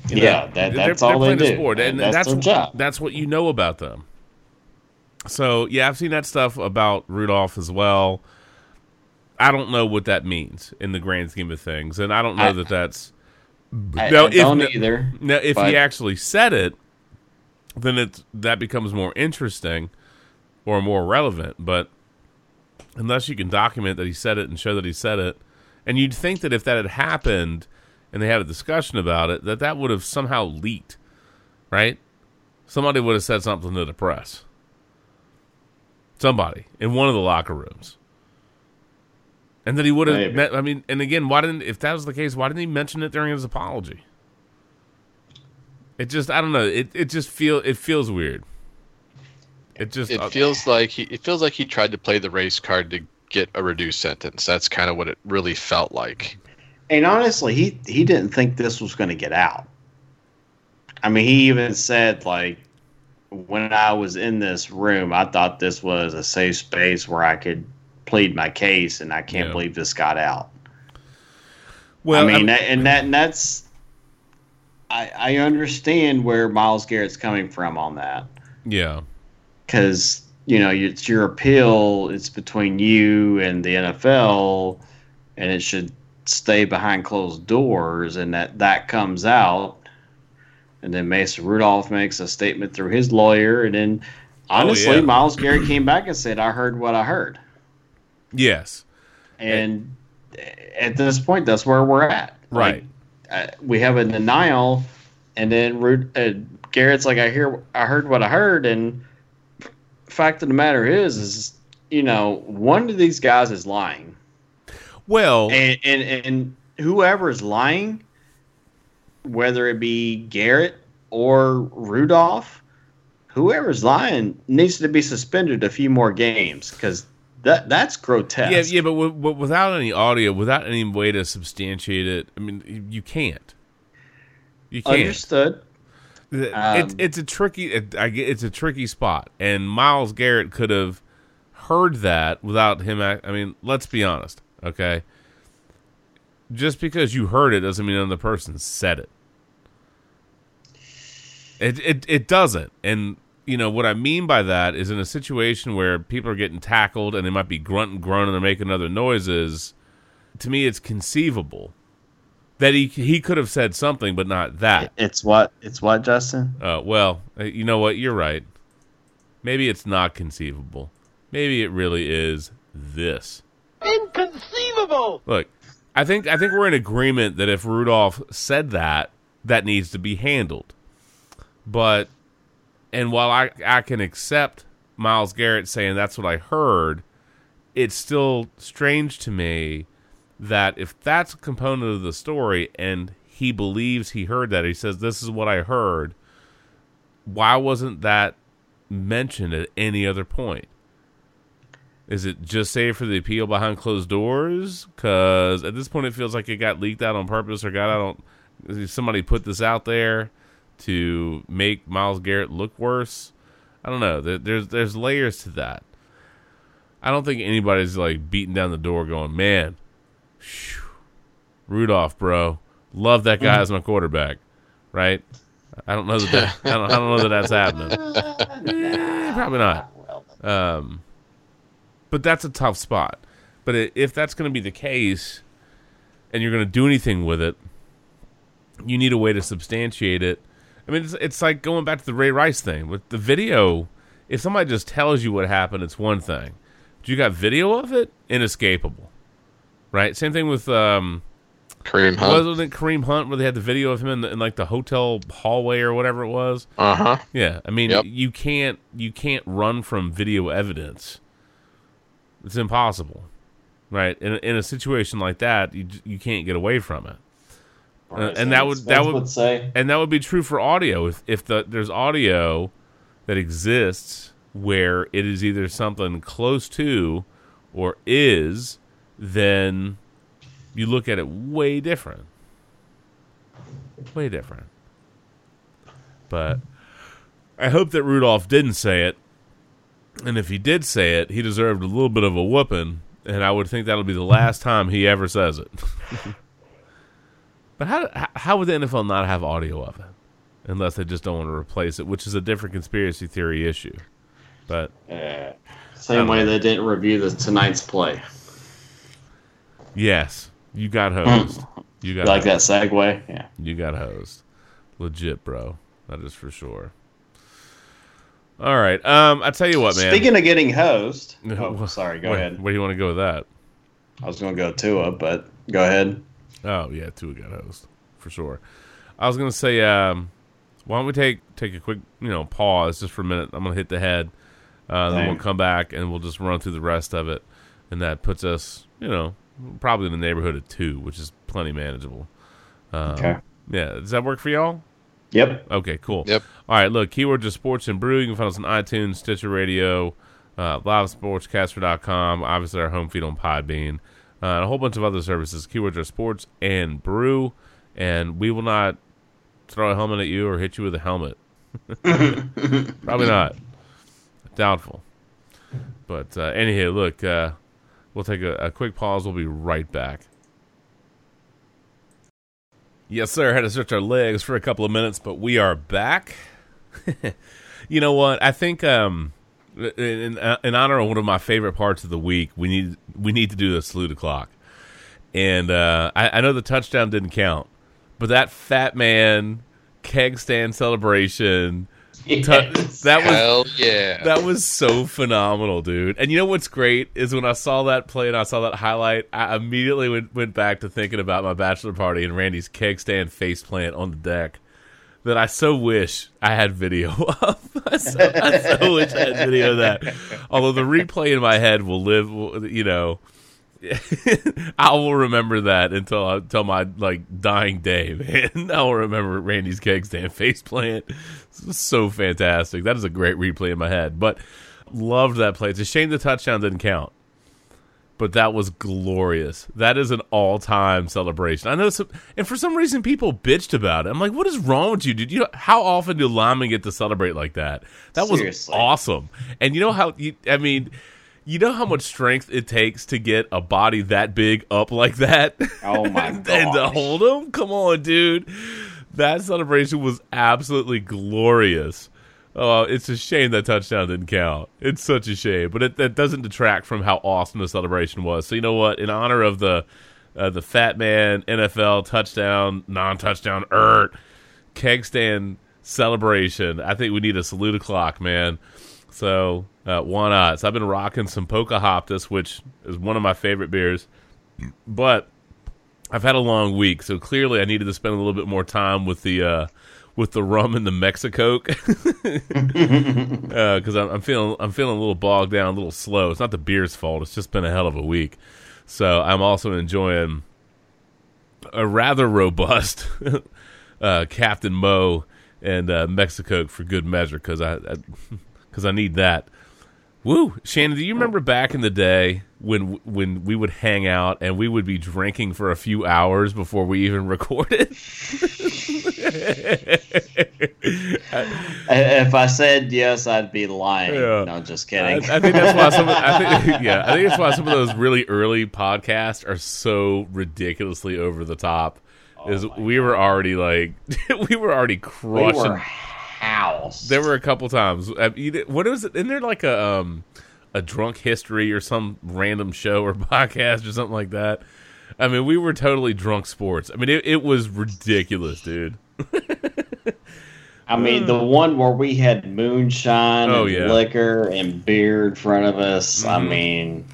You know, yeah, that, that's they're, all they're they do. A sport, and that's that's, their job. That's what you know about them. So yeah, I've seen that stuff about Rudolph as well. I don't know what that means in the grand scheme of things, and I don't know I, that that's. I, now, I don't if, either. Now, if but... he actually said it, then it that becomes more interesting. Or more relevant, but unless you can document that he said it and show that he said it, and you'd think that if that had happened and they had a discussion about it, that that would have somehow leaked, right? Somebody would have said something to the press. Somebody in one of the locker rooms. And then he would have, met, I mean, and again, why didn't, if that was the case, why didn't he mention it during his apology? It just, I don't know, it, it just feel it feels weird. It just it feels like he it feels like he tried to play the race card to get a reduced sentence. That's kind of what it really felt like. And honestly, he, he didn't think this was going to get out. I mean, he even said, like, when I was in this room, I thought this was a safe space where I could plead my case, and I can't yeah. believe this got out. Well, I mean, I'm, that, and that and that's I I understand where Myles Garrett's coming from on that. Yeah. Because, you know, it's your appeal. It's between you and the N F L, and it should stay behind closed doors, and that, that comes out. And then Mason Rudolph makes a statement through his lawyer, and then, honestly, oh, yeah. Myles Garrett came back and said, I heard what I heard. Yes. And it, at this point, that's where we're at. Right. Like, uh, we have a denial, and then Ru- uh, Garrett's like, I hear, I heard what I heard, and... fact of the matter is, is you know, one of these guys is lying. Well, and and, and whoever is lying, whether it be Garrett or Rudolph, whoever's lying needs to be suspended a few more games, because that that's grotesque. Yeah, yeah, but, w- but without any audio, without any way to substantiate it, I mean, you can't. You can't. Understood. It's it's a tricky it, I get, it's a tricky spot, and Myles Garrett could have heard that without him. I mean, let's be honest, okay? Just because you heard it doesn't mean another person said it. It, it it doesn't. And, you know, what I mean by that is in a situation where people are getting tackled and they might be grunt and groan and they're making other noises, to me it's conceivable that he he could have said something but not that. It's what? It's what, Justin? Uh, well, you know what? You're right. Maybe it's not conceivable. Maybe it really is this. Inconceivable! Look, I think I think we're in agreement that if Rudolph said that, that needs to be handled. But, and while I, I can accept Myles Garrett saying that's what I heard, it's still strange to me that if that's a component of the story and he believes he heard that, he says, this is what I heard, why wasn't that mentioned at any other point? Is it just saved for the appeal behind closed doors? Because at this point it feels like it got leaked out on purpose or got out on, somebody put this out there to make Myles Garrett look worse. I don't know. There's there's layers to that. I don't think anybody's like beating down the door going, man, whew, Rudolph, bro, love that guy as my quarterback, right? I don't know that, that I, don't, I don't know that that's happening. Eh, probably not. Um, but that's a tough spot. But it, if that's going to be the case, and you're going to do anything with it, you need a way to substantiate it. I mean, it's, it's like going back to the Ray Rice thing. With the video, if somebody just tells you what happened, it's one thing. But you got video of it, inescapable. Right? Same thing with um, Kareem Hunt. Wasn't it Kareem Hunt where they had the video of him in, the, in like the hotel hallway or whatever it was? Uh-huh. Yeah. I mean, yep. you can't you can't run from video evidence. It's impossible. Right? In, in a situation like that, you you can't get away from it. Uh, and that would that would, would say. and that would be true for audio. If if the, there's audio that exists where it is either something close to or is, then you look at it way different, way different. But I hope that Rudolph didn't say it, and if he did say it, he deserved a little bit of a whooping, and I would think that'll be the last time he ever says it. But how how would the N F L not have audio of it, unless they just don't want to replace it, which is a different conspiracy theory issue. But uh, same way know. They didn't review the tonight's play. Yes, you got hosed. You got you like hosed. That segue. Yeah, you got hosed, legit, bro. That is for sure. All right, um, I tell you what, man. Speaking of getting hosed, oh, sorry, go wait, ahead. Where do you want to go with that? I was going to go Tua, but go ahead. Oh, yeah, Tua got hosed, for sure. I was going to say, um, why don't we take take a quick you know pause just for a minute. I'm going to hit the head, uh, then we'll come back, and we'll just run through the rest of it. And that puts us, you know, probably in the neighborhood of two, which is plenty manageable. Um, okay. Yeah, does that work for y'all? Yep. Okay, cool. Yep. All right, look, keywords are sports and brew. You can find us on iTunes, Stitcher Radio, uh, live sports caster dot com, obviously our home feed on Podbean. Uh, and a whole bunch of other services. Keywords are sports and brew, and we will not throw a helmet at you or hit you with a helmet. Probably not. Doubtful. But uh, anyhow, look, uh, we'll take a, a quick pause. We'll be right back. Yes, sir. Had to stretch our legs for a couple of minutes, but we are back. You know what? I think... Um, In, in honor of one of my favorite parts of the week, we need we need to do a slew the clock. And uh, I, I know the touchdown didn't count, but that fat man keg stand celebration, yes. tu- that was Hell yeah. that was so phenomenal, dude. And you know what's great is when I saw that play and I saw that highlight, I immediately went, went back to thinking about my bachelor party and Randy's keg stand faceplant on the deck. That I so wish I had video of. I, so, I so wish I had video of that. Although the replay in my head will live, you know, I will remember that until until my like dying day, man. I will remember Randy's keg stand face plant. This was so fantastic. That is a great replay in my head. But loved that play. It's a shame the touchdown didn't count. But that was glorious. That is an all-time celebration. I know, some, and for some reason, people bitched about it. I'm like, what is wrong with you, dude? You know, how often do linemen get to celebrate like that? That was Seriously. awesome. And you know how, you, I mean, you know how much strength it takes to get a body that big up like that? Oh, my God. And to hold them? Come on, dude. That celebration was absolutely glorious. Oh, uh, it's a shame that touchdown didn't count. It's such a shame, but it, that doesn't detract from how awesome the celebration was. So you know what? In honor of the uh, the Fat Man N F L touchdown, non-touchdown, er, keg stand celebration, I think we need a salute o'clock, man. So uh, why not? So I've been rocking some Poca Hoptus, which is one of my favorite beers, but I've had a long week, so clearly I needed to spend a little bit more time with the. Uh, With the rum and the Mexicoke, because uh, I'm, I'm feeling I'm feeling a little bogged down, a little slow. It's not the beer's fault; it's just been a hell of a week. So I'm also enjoying a rather robust uh, Captain Mo and uh, Mexicoke for good measure, because I because I, I need that. Woo, Shannon, do you remember back in the day when when we would hang out and we would be drinking for a few hours before we even recorded? If I said yes, I'd be lying. Yeah. No, I'm just kidding. I, I think that's why some. Of, I think, yeah, I think that's why some of those really early podcasts are so ridiculously over the top. Oh is we God. were already like we were already crushing. We were house. There were a couple times. What was it? Isn't there like a um, a drunk history or some random show or podcast or something like that? I mean, we were totally drunk sports. I mean, it, it was ridiculous, dude. I mean, the one where we had moonshine oh, and yeah. liquor and beer in front of us. Mm-hmm. I mean,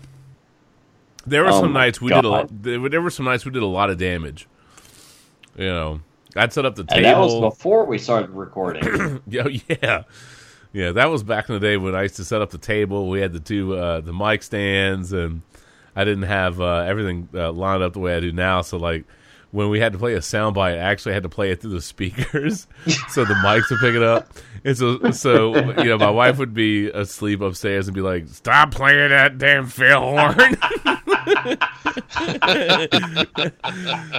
there were oh some nights we God. did. A, there were some nights we did a lot of damage. You know. I'd set up the table. And that was before we started recording. Oh, yeah. Yeah, that was back in the day when I used to set up the table. We had the two uh, the mic stands, and I didn't have uh, everything uh, lined up the way I do now. So, like, when we had to play a soundbite, I actually had to play it through the speakers so the mics would pick it up. And so, so, you know, my wife would be asleep upstairs and be like, "Stop playing that damn fail horn."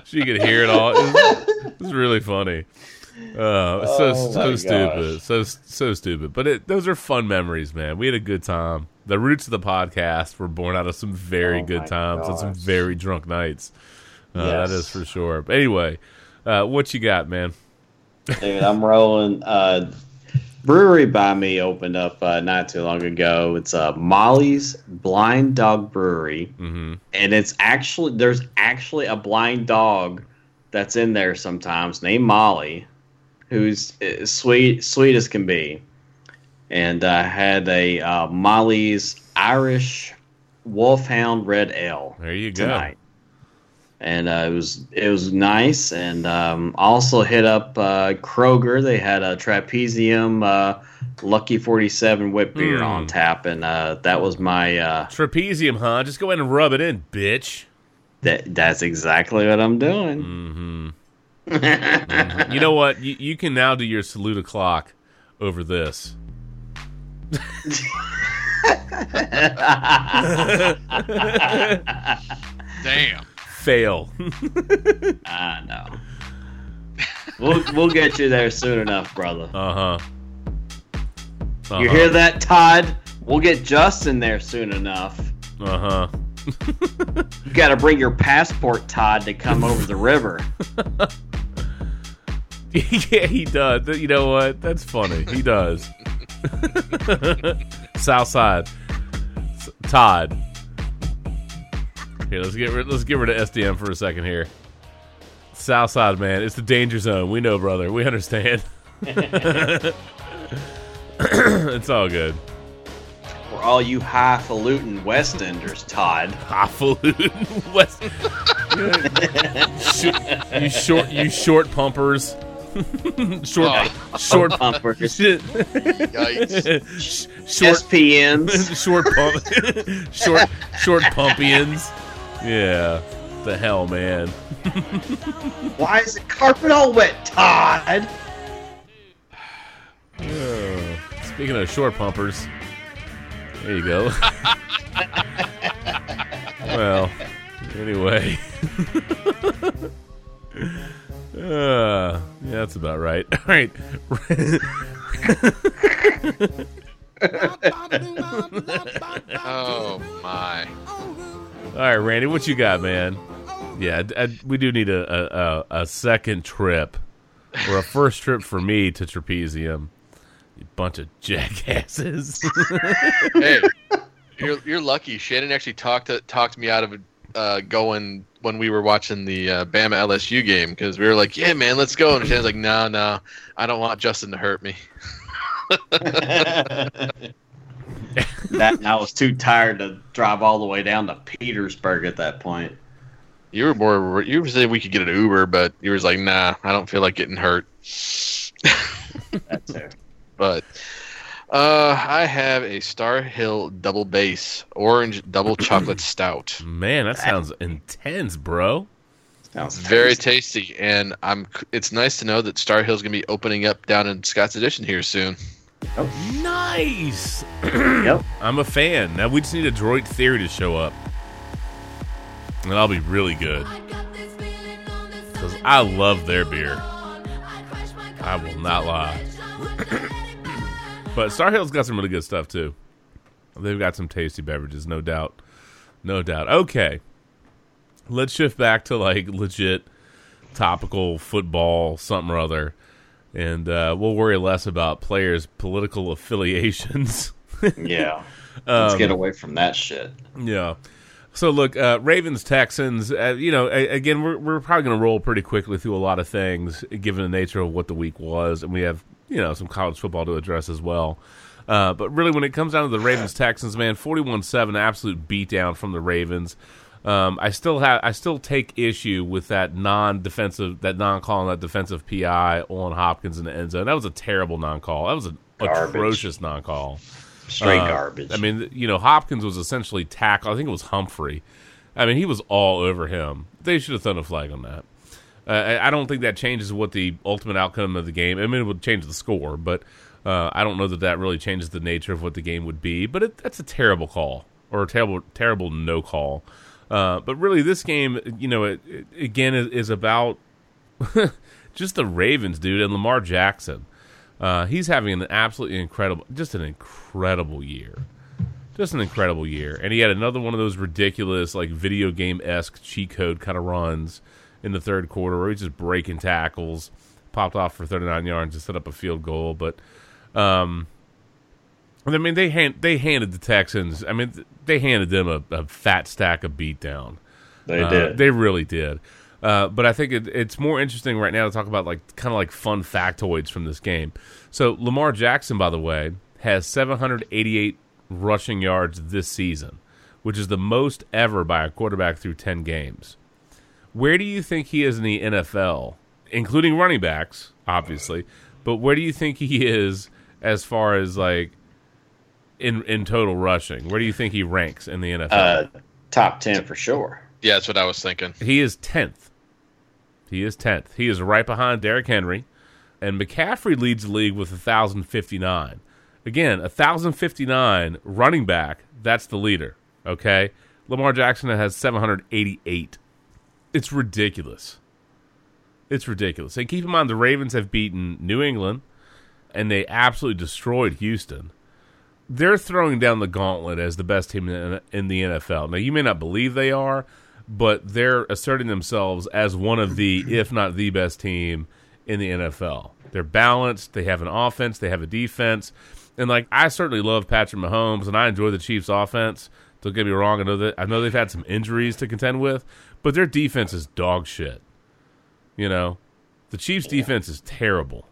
She could hear it all. It was, it was really funny. Uh, so oh so stupid, gosh. so so stupid. But it, those are fun memories, man. We had a good time. The roots of the podcast were born out of some very oh good times gosh. and some very drunk nights. Uh, yes. That is for sure. But anyway, uh, what you got, man? Dude, I'm rolling. Uh, brewery by me opened up uh, not too long ago. It's uh, Molly's Blind Dog Brewery, mm-hmm. and it's actually there's actually a blind dog that's in there sometimes named Molly, who's sweet sweet as can be. And I uh, had a uh, Molly's Irish Wolfhound Red Ale. There you go. Tonight. And uh, it was it was nice, and um, also hit up uh, Kroger. They had a Trapezium uh, Lucky forty-seven Whip Beer mm. on tap, and uh, that was my uh, Trapezium, huh? Just go ahead and rub it in, bitch. That that's exactly what I'm doing. Mm-hmm. Mm-hmm. You know what? You, you can now do your salute o'clock over this. Damn. Fail. I know. We'll we'll get you there soon enough, brother. Uh huh. Uh-huh. You hear that, Todd? We'll get Justin there soon enough. Uh huh. You got to bring your passport, Todd, to come over the river. Yeah, he does. You know what? That's funny. He does. Southside, Todd. Here, let's get rid, let's get rid of S D M for a second here. Southside, man, it's the danger zone. We know, brother. We understand. It's all good. For all you highfalutin West Enders, Todd. Highfalutin West. Short, you short, you short pumpers. short, oh. short pumpers. Shit. Yikes. Short S P Ns. Short pump. short, short pumpians. Yeah, the hell, man. Why is the carpet all wet, Todd? Oh, speaking of short pumpers, there you go. Well, anyway. Uh, yeah, that's about right. All right. Oh, my. All right, Randy, what you got, man? Yeah, I, I, we do need a, a, a second trip or a first trip for me to Trapezium. You bunch of jackasses. Hey, you're you're lucky. Shannon actually talked to, talked me out of uh, going when we were watching the uh, Bama L S U game, because we were like, yeah, man, let's go. And Shannon's like, no, nah, no, nah, I don't want Justin to hurt me. That I was too tired to drive all the way down to Petersburg at that point. You were more. You were saying we could get an Uber, but you were like, "Nah, I don't feel like getting hurt." That's it. But uh, I have a Star Hill Double Base Orange Double Chocolate Stout. Man, that sounds intense, bro. Sounds very tasty, and I'm. It's nice to know that Star Hill's gonna be opening up down in Scott's Edition here soon. Oh. Nice. Yep. I'm a fan. Now we just need a Droid Theory to show up. And I'll be really good. Because I love their beer. I will not lie. But Star Hill's got some really good stuff, too. They've got some tasty beverages, no doubt. No doubt. Okay. Let's shift back to, like, legit topical football, something or other. And uh, we'll worry less about players' political affiliations. Yeah. Let's um, get away from that shit. Yeah. So, look, uh, Ravens, Texans, uh, you know, a- again, we're we're probably going to roll pretty quickly through a lot of things, given the nature of what the week was, and we have, you know, some college football to address as well. Uh, but really, when it comes down to the Ravens, Texans, man, forty-one seven, absolute beatdown from the Ravens. Um, I still have, I still take issue with that non-defensive, that non-call on that defensive P I on Hopkins in the end zone. That was a terrible non-call. That was an Garbage. atrocious non-call. Straight uh, garbage. I mean, you know, Hopkins was essentially tackled. I think it was Humphrey. I mean, he was all over him. They should have thrown a flag on that. Uh, I don't think that changes what the ultimate outcome of the game. I mean, it would change the score, but uh, I don't know that that really changes the nature of what the game would be. But it, that's a terrible call, or a terrible, terrible no call. Uh, but really, this game, you know, it, it, again, is, is about just the Ravens, dude, and Lamar Jackson. Uh, he's having an absolutely incredible, just an incredible year, just an incredible year. And he had another one of those ridiculous, like, video game-esque cheat code kind of runs in the third quarter where he's just breaking tackles, popped off for thirty-nine yards to set up a field goal. But, um, I mean, they hand, they handed the Texans, I mean, they handed them a, a fat stack of beatdown. They uh, did. They really did. Uh, but I think it, it's more interesting right now to talk about, like, kind of like fun factoids from this game. So Lamar Jackson, by the way, has seven hundred eighty-eight rushing yards this season, which is the most ever by a quarterback through ten games. Where do you think he is in the N F L, including running backs, obviously, but where do you think he is as far as, like, in, in total rushing? Where do you think he ranks in the N F L? Uh, top ten for sure. Yeah, that's what I was thinking. He is tenth. He is tenth. He is right behind Derrick Henry. And McCaffrey leads the league with one thousand fifty-nine. Again, one thousand fifty-nine running back, that's the leader, okay? Lamar Jackson has seven hundred eighty-eight. It's ridiculous. It's ridiculous. And keep in mind, the Ravens have beaten New England, and they absolutely destroyed Houston. They're throwing down the gauntlet as the best team in the N F L. Now, you may not believe they are, but they're asserting themselves as one of the, if not the best team in the N F L. They're balanced. They have an offense. They have a defense. And, like, I certainly love Patrick Mahomes, and I enjoy the Chiefs' offense. Don't get me wrong. I know that I know they've had some injuries to contend with, but their defense is dog shit. You know, the Chiefs' defense is terrible.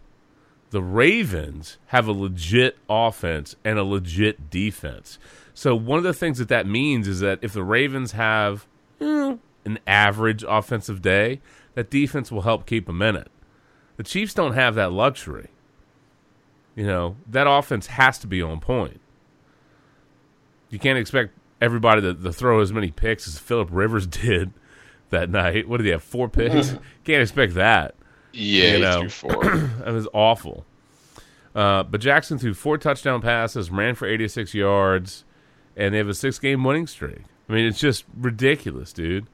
The Ravens have a legit offense and a legit defense. So one of the things that that means is that if the Ravens have eh, an average offensive day, that defense will help keep them in it. The Chiefs don't have that luxury. You know, that offense has to be on point. You can't expect everybody to, to throw as many picks as Phillip Rivers did that night. What did he have, four picks? Can't expect that. Yeah, you know, he threw four. That was awful. Uh, but Jackson threw four touchdown passes, ran for eighty-six yards, and they have a six-game winning streak. I mean, it's just ridiculous, dude.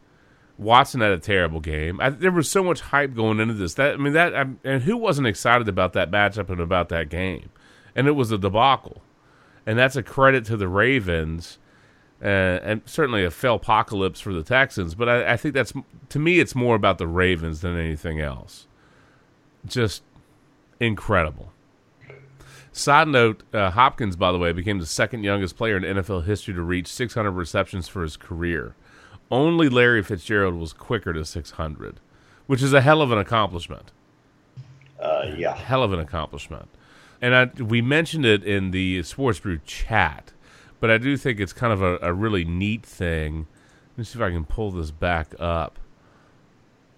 Watson had a terrible game. I, there was so much hype going into this. That I mean, that I, and who wasn't excited about that matchup and about that game? And it was a debacle. And that's a credit to the Ravens, uh, and certainly a fail-pocalypse for the Texans. But I, I think that's, to me, it's more about the Ravens than anything else. just incredible. Side note, uh, Hopkins, by the way, became the second youngest player in N F L history to reach six hundred receptions for his career. Only Larry Fitzgerald was quicker to six hundred, which is a hell of an accomplishment. Uh, yeah. Hell of an accomplishment. And I, we mentioned it in the Sports Brew chat, but I do think it's kind of a, a really neat thing. Let me see if I can pull this back up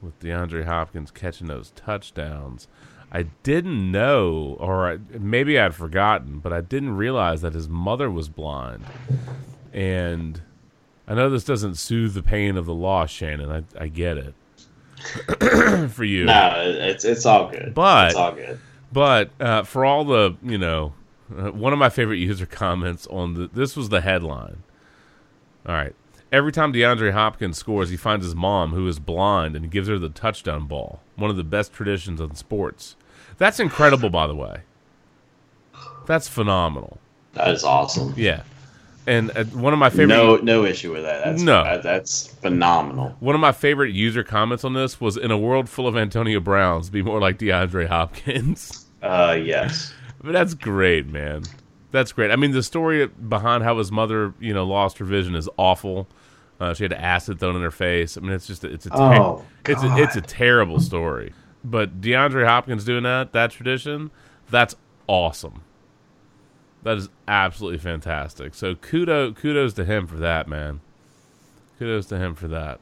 with DeAndre Hopkins catching those touchdowns. I didn't know, or I, maybe I'd forgotten, but I didn't realize that his mother was blind. And I know this doesn't soothe the pain of the loss, Shannon. I, I get it. For you. No, it's it's all good. But, it's all good. But uh, for all the, you know, uh, one of my favorite user comments on the, this was the headline. All right. Every time DeAndre Hopkins scores, he finds his mom, who is blind, and gives her the touchdown ball. One of the best traditions in sports. That's incredible, by the way. That's phenomenal. That is awesome. Yeah. And one of my favorite... No no issue with that. That's, no. That's phenomenal. One of my favorite user comments on this was, in a world full of Antonio Browns, be more like DeAndre Hopkins. Uh, yes. But that's great, man. That's great. I mean, the story behind how his mother, you know, lost her vision is awful. Uh, she had acid thrown in her face. I mean, it's just... It's a ter- oh, it's a, it's a terrible story. But DeAndre Hopkins doing that, that tradition, that's awesome. That is absolutely fantastic. So kudos, kudos to him for that, man. Kudos to him for that.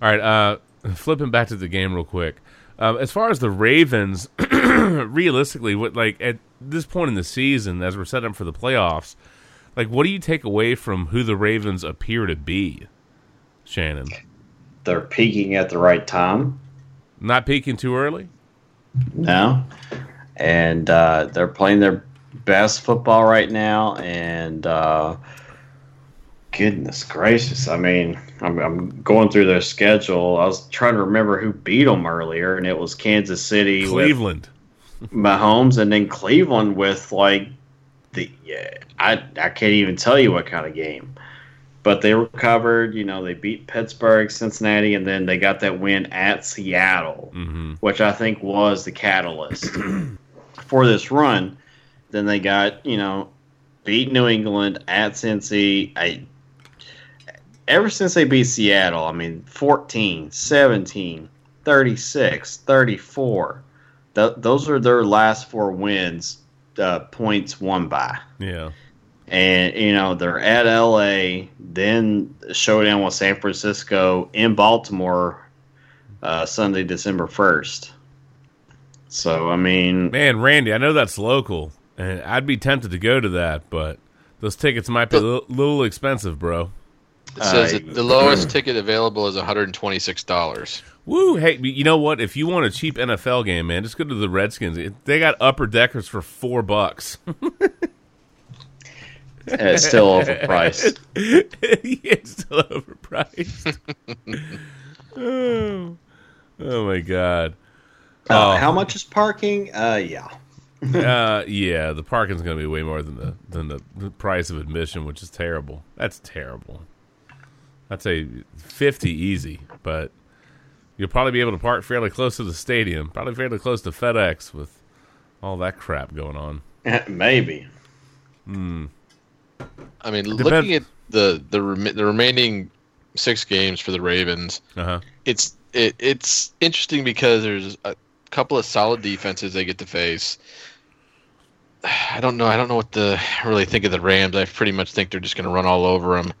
All right, uh, flipping back to the game real quick. Um, as far as the Ravens, realistically, what like at this point in the season, as we're setting up for the playoffs, like what do you take away from who the Ravens appear to be, Shannon? They're peaking at the right time. Not peaking too early? No. And uh, they're playing their best football right now, and uh, goodness gracious, I mean, I'm, I'm going through their schedule. I was trying to remember who beat them earlier, and it was Kansas City, Cleveland, with Mahomes, and then Cleveland with like the yeah, I I can't even tell you what kind of game, but they recovered. You know, they beat Pittsburgh, Cincinnati, and then they got that win at Seattle, mm-hmm. which I think was the catalyst for this run. Then they got, you know, beat New England at Cincy. I, ever since they beat Seattle, I mean, fourteen, seventeen, thirty-six, thirty-four. Th- those are their last four wins, uh, points won by. Yeah. And, you know, they're at L A, then showdown with San Francisco in Baltimore uh, Sunday, December first. So, I mean. Man, Randy, I know that's local. And I'd be tempted to go to that, but those tickets might be a little, little expensive, bro. It says uh, that the lowest ticket available is one hundred twenty-six dollars. Woo! Hey, you know what? If you want a cheap N F L game, man, just go to the Redskins. They got upper deckers for four bucks. It's still overpriced. It's still overpriced. oh. oh my god! Uh, oh. How much is parking? Uh, yeah. uh, yeah, the parking's going to be way more than the than the price of admission, which is terrible. That's terrible. I'd say fifty easy, but you'll probably be able to park fairly close to the stadium, probably fairly close to FedEx with all that crap going on. Maybe. Hmm. I mean, Depend- looking at the the, rem- the remaining six games for the Ravens, uh-huh. it's it, it's interesting because there's a couple of solid defenses they get to face. I don't know. I don't know what to really think of the Rams. I pretty much think they're just going to run all over them.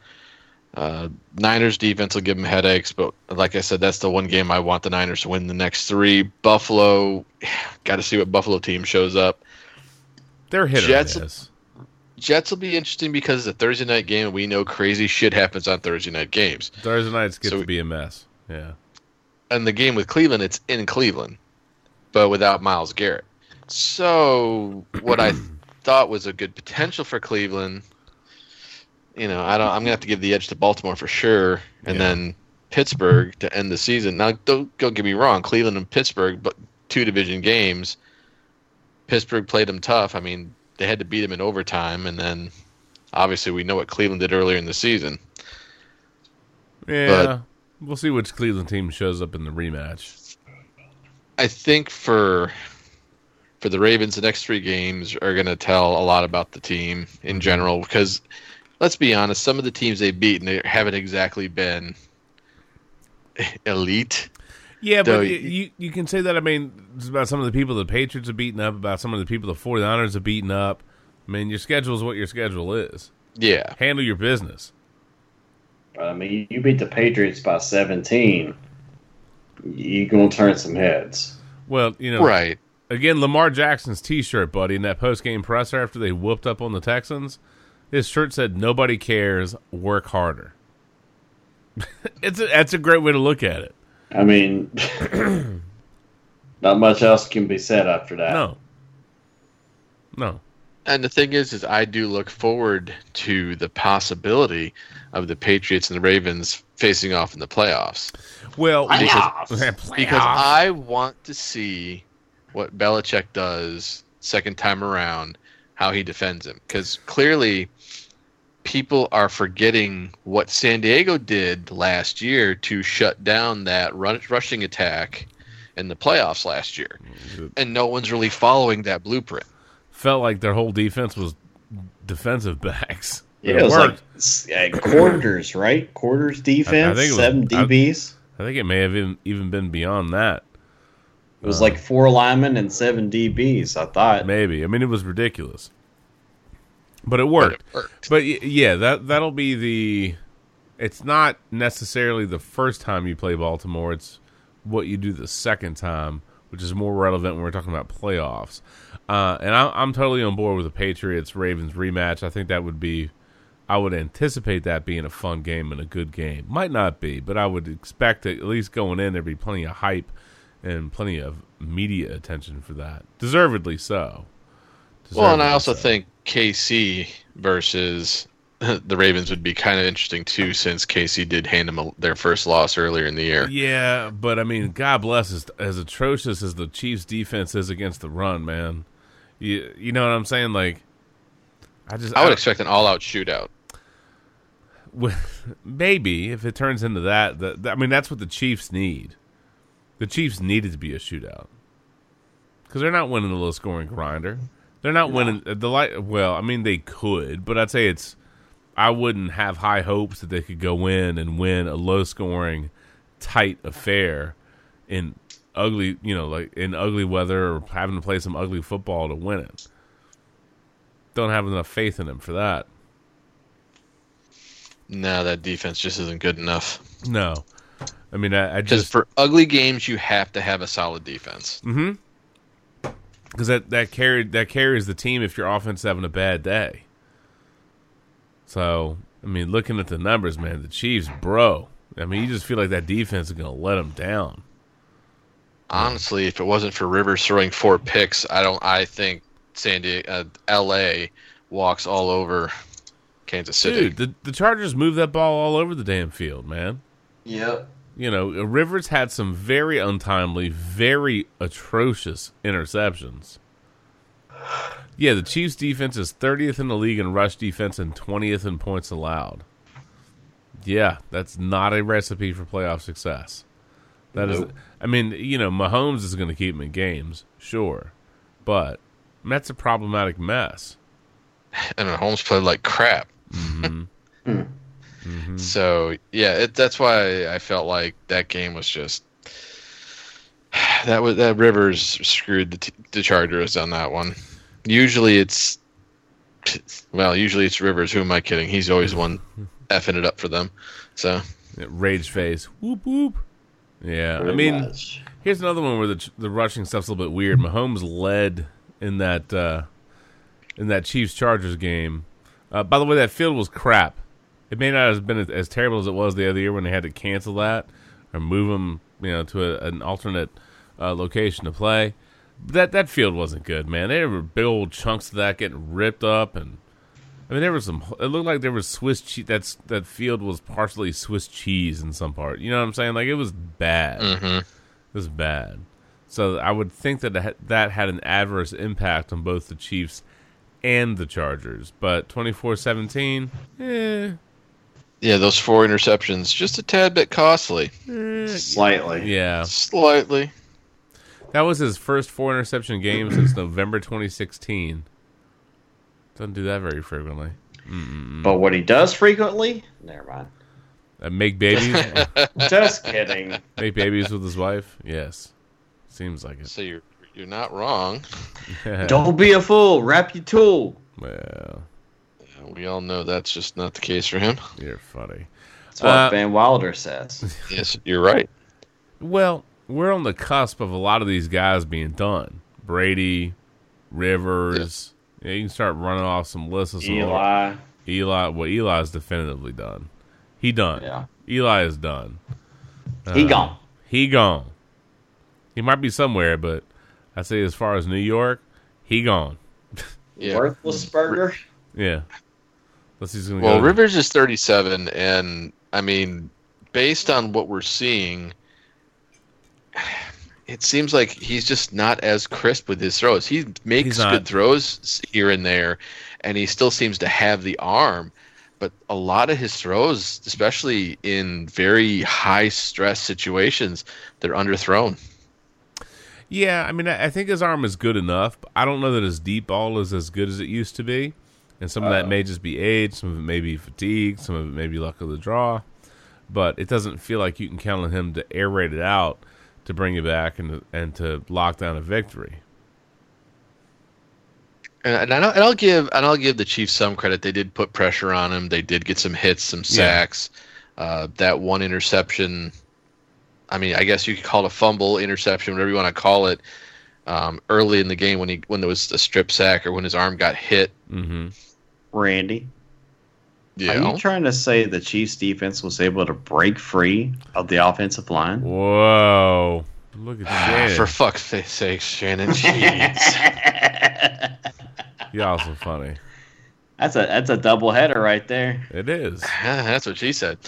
Uh, Niners defense will give them headaches, but like I said, that's the one game I want the Niners to win the next three. Buffalo, got to see what Buffalo team shows up. They're hit Jets, or miss. Jets will be interesting because it's a Thursday night game, and we know crazy shit happens on Thursday night games. Thursday nights get so, to be a mess. Yeah. And the game with Cleveland, it's in Cleveland, but without Myles Garrett. So what I thought was a good potential for Cleveland, you know, I don't. I'm gonna have to give the edge to Baltimore for sure, and yeah. then Pittsburgh to end the season. Now, don't don't get me wrong, Cleveland and Pittsburgh, but two division games. Pittsburgh played them tough. I mean, they had to beat them in overtime, and then obviously we know what Cleveland did earlier in the season. Yeah, but we'll see which Cleveland team shows up in the rematch. I think for for the Ravens, the next three games are going to tell a lot about the team in general. Because let's be honest, some of the teams they've beaten they haven't exactly been elite. Yeah, so, but you you can say that. I mean, it's about some of the people the Patriots have beaten up, about some of the people the forty-niners have beaten up. I mean, your schedule is what your schedule is. Yeah. Handle your business. I mean, you beat the Patriots by seventeen. You're going to turn some heads. Well, you know. Right. Again, Lamar Jackson's T-shirt, buddy, in that post-game presser after they whooped up on the Texans, his shirt said, "Nobody cares, work harder." It's a, that's a great way to look at it. I mean, not much else can be said after that. No. No. And the thing is, is I do look forward to the possibility of the Patriots and the Ravens facing off in the playoffs. Well, playoffs. Because, because I want to see what Belichick does second time around, how he defends him. Because clearly people are forgetting what San Diego did last year to shut down that run, rushing attack in the playoffs last year. And no one's really following that blueprint. Felt like their whole defense was defensive backs. Yeah, it, it was worked. Like uh, quarters, right? Quarters defense, I, I think it was, seven D Bs. I, I think it may have even, even been beyond that. It was uh, like four linemen and seven D Bs, I thought. Maybe. I mean, it was ridiculous. But it worked. But, it worked. but yeah, that, that'll be the... It's not necessarily the first time you play Baltimore. It's what you do the second time, which is more relevant when we're talking about playoffs. Uh, and I, I'm totally on board with the Patriots-Ravens rematch. I think that would be – I would anticipate that being a fun game and a good game. Might not be, but I would expect that at least going in there'd be plenty of hype and plenty of media attention for that. Deservedly so. Deservedly well, and I also so. think K C versus the Ravens would be kind of interesting too, since K C did hand them a, their first loss earlier in the year. Yeah, but I mean, God bless, as, as atrocious as the Chiefs' defense is against the run, man. You, you know what I'm saying? Like, I just I would I, expect an all-out shootout. Maybe if it turns into that, that, that, I mean, that's what the Chiefs need. The Chiefs needed to be a shootout because they're not winning the low-scoring grinder. They're not no. winning the light. Well, I mean, they could, but I'd say it's. I wouldn't have high hopes that they could go in and win a low-scoring, tight affair in ugly, you know, like in ugly weather or having to play some ugly football to win it. Don't have enough faith in them for that. No, that defense just isn't good enough. No, I mean, I, I just for ugly games you have to have a solid defense. Mm-hmm. Because that that carried that carries the team if your offense is having a bad day. So, I mean, looking at the numbers, man, the Chiefs, bro. I mean, you just feel like that defense is going to let them down. Honestly, if it wasn't for Rivers throwing four picks, I don't. I think San Diego, uh, L A walks all over Kansas City. Dude, the, the Chargers moved that ball all over the damn field, man. Yep. You know, Rivers had some very untimely, very atrocious interceptions. Yeah, the Chiefs' defense is thirtieth in the league in rush defense and twentieth in points allowed. Yeah, that's not a recipe for playoff success. That nope. is, I mean, you know, Mahomes is going to keep him in games, sure, but I mean, that's a problematic mess. And Mahomes played like crap. Mm-hmm. mm-hmm. So yeah, it, that's why I felt like that game was just. That was that Rivers screwed the, t- the Chargers on that one. Usually it's well, usually it's Rivers. Who am I kidding? He's always one effing it up for them. So yeah, rage face, whoop whoop. Yeah, Very I mean, much. Here's another one where the the rushing stuff's a little bit weird. Mahomes led in that uh, in that Chiefs Chargers game. Uh, by the way, that field was crap. It may not have been as, as terrible as it was the other year when they had to cancel that or move them, you know, to a, an alternate uh, location to play. That that field wasn't good, man. There were big old chunks of that getting ripped up, and I mean, there was some. It looked like there was Swiss cheese. That's that field was partially Swiss cheese in some part. You know what I'm saying? Like it was bad. Mm-hmm. It was bad. So I would think that that had an adverse impact on both the Chiefs and the Chargers. But twenty-four seventeen, eh. Yeah, those four interceptions, just a tad bit costly. Eh, Slightly. Yeah. Slightly. That was his first four interception game since November twenty sixteen. Doesn't do that very frequently. Mm-mm. But what he does frequently? Never mind. Uh, make babies? Just kidding. Make babies with his wife? Yes. Seems like it. So you're you're not wrong. Don't be a fool. Wrap your tool. Well, yeah, we all know that's just not the case for him. You're funny. That's what uh, Van Wilder says. Yes, you're right. Well, we're on the cusp of a lot of these guys being done. Brady, Rivers. Yeah. Yeah, you can start running off some lists. Of some Eli. Little, Eli. Well, Eli's definitively done. He done. Yeah. Eli is done. Uh, he gone. He gone. He might be somewhere, but I say as far as New York, he gone. Yeah. Worthless burger. Yeah. Unless he's gonna well, go Rivers is thirty-seven, and, I mean, based on what we're seeing, it seems like he's just not as crisp with his throws. He makes good throws here and there, and he still seems to have the arm. But a lot of his throws, especially in very high-stress situations, they're underthrown. Yeah, I mean, I think his arm is good enough. But I don't know that his deep ball is as good as it used to be. And some of that uh, may just be age. Some of it may be fatigue. Some of it may be luck of the draw. But it doesn't feel like you can count on him to air raid it out to bring it back and to, and to lock down a victory. And, and, I'll, and I'll give and I'll give the Chiefs some credit. They did put pressure on him. They did get some hits, some sacks. Yeah. Uh, that one interception... I mean, I guess you could call it a fumble, interception, whatever you want to call it. Um, early in the game, when he when there was a strip sack or when his arm got hit, mm-hmm. Randy, yeah. Are you trying to say the Chiefs' defense was able to break free of the offensive line? Whoa! Look at that! For fuck's sake, Shannon! Jeez, y'all so funny. That's a that's a double header right there. It is. That's what she said.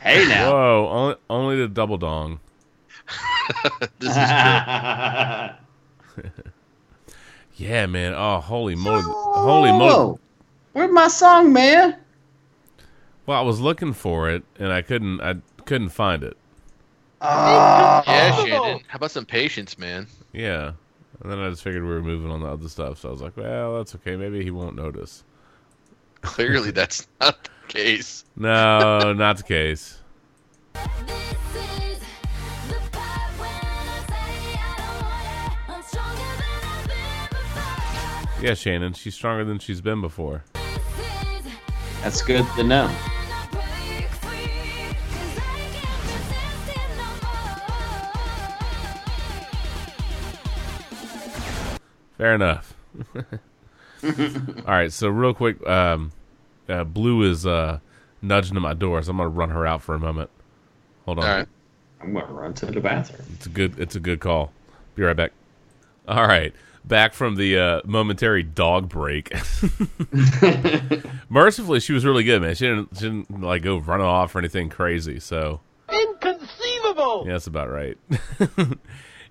Hey now! Whoa! Only, only the double dong. This is good. Yeah, man. Oh, holy moly! Holy moly! Where's my song, man? Well, I was looking for it and I couldn't. I couldn't find it. Uh, yeah, Shannon. How about some patience, man? Yeah. And then I just figured we were moving on to other stuff, so I was like, well, that's okay. Maybe he won't notice. Clearly, that's not. Case. No, not the case. This is the part when I say I don't want it. I'm stronger than I've been before. Yeah, Shannon, she's stronger than she's been before. That's good to know. Fair enough. All right, so real quick, um, Uh, Blue is uh, nudging to my door, so I'm gonna run her out for a moment. Hold on. All right. I'm gonna run to the bathroom. It's a good. It's a good call. Be right back. All right, back from the uh, momentary dog break. Mercifully, she was really good, man. She didn't, she didn't like go run off or anything crazy. So inconceivable. Yeah, that's about right.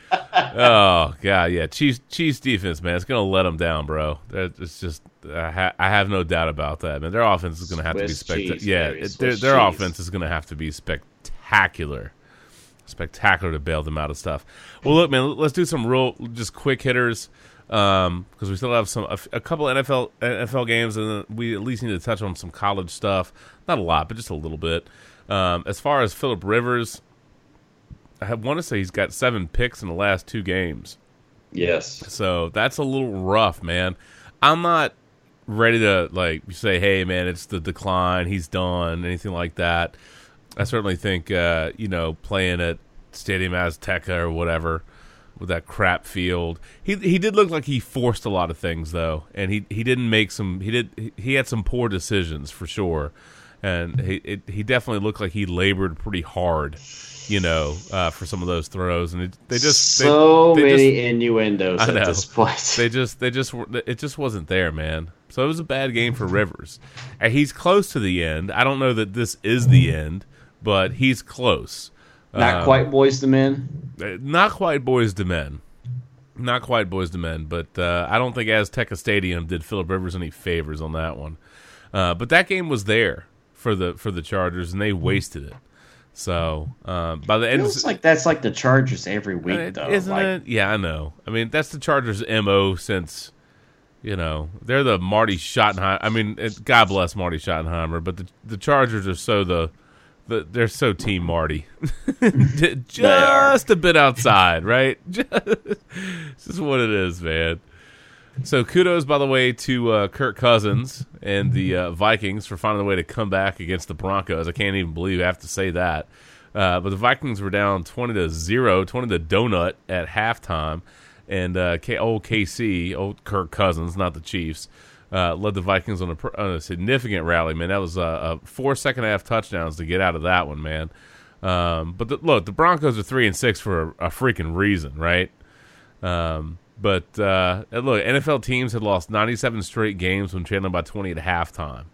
Oh god, yeah, Chiefs Chiefs defense, man, it's gonna let them down, bro. It's just I, ha- I have no doubt about that, man. Their offense is gonna have Swiss to be spectacular. Yeah, it, their, their offense is gonna have to be spectacular, spectacular to bail them out of stuff. Well, look, man, let's do some real just quick hitters because um, we still have some a, a couple N F L games, and we at least need to touch on some college stuff. Not a lot, but just a little bit. Um, as far as Phillip Rivers. I want to say he's got seven picks in the last two games. Yes. So that's a little rough, man. I'm not ready to like say, hey, man, it's the decline. He's done, anything like that. I certainly think, uh, you know, playing at Stadium Azteca or whatever with that crap field. He he did look like he forced a lot of things, though, and he, he didn't make some – he did he had some poor decisions for sure, and he it, he definitely looked like he labored pretty hard. You know, uh, for some of those throws, and it, they just they, so they many just, innuendos at this point. They just, they just, it just wasn't there, man. So it was a bad game for Rivers, and he's close to the end. I don't know that this is the end, but he's close. Not um, quite boys to men. Not quite boys to men. Not quite boys to men. But uh, I don't think Azteca Stadium did Phillip Rivers any favors on that one. Uh, but that game was there for the for the Chargers, and they wasted it. So um, by the end, it feels like that's like the Chargers every week, it, though. Isn't like, it? Yeah, I know. I mean, that's the Chargers' M O since, you know, they're the Marty Schottenheimer. I mean, it, God bless Marty Schottenheimer, but the the Chargers are so the, the they're so Team Marty, just a bit outside, right? Just, this is what it is, man. So kudos, by the way, to uh, Kirk Cousins and the uh, Vikings for finding a way to come back against the Broncos. I can't even believe I have to say that. Uh, but the Vikings were down twenty to zero, twenty to donut at halftime. And uh, K- old K C, old Kirk Cousins, not the Chiefs, uh, led the Vikings on a, pr- on a significant rally, man. That was uh, uh, four second-half touchdowns to get out of that one, man. Um, but the, look, the Broncos are three and six for a, a freaking reason, right? Um But, uh, look, N F L teams had lost ninety-seven straight games when trailing by twenty at halftime,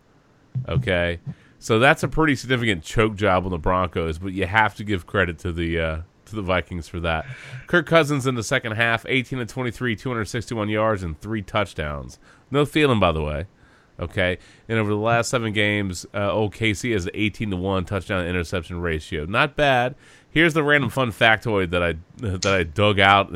okay? So that's a pretty significant choke job on the Broncos, but you have to give credit to the uh, to the Vikings for that. Kirk Cousins in the second half, eighteen of twenty-three, two hundred sixty-one yards, and three touchdowns. No feeling, by the way, okay? And over the last seven games, uh, old K C has an eighteen to one touchdown-interception ratio. Not bad. Here's the random fun factoid that I, that I dug out.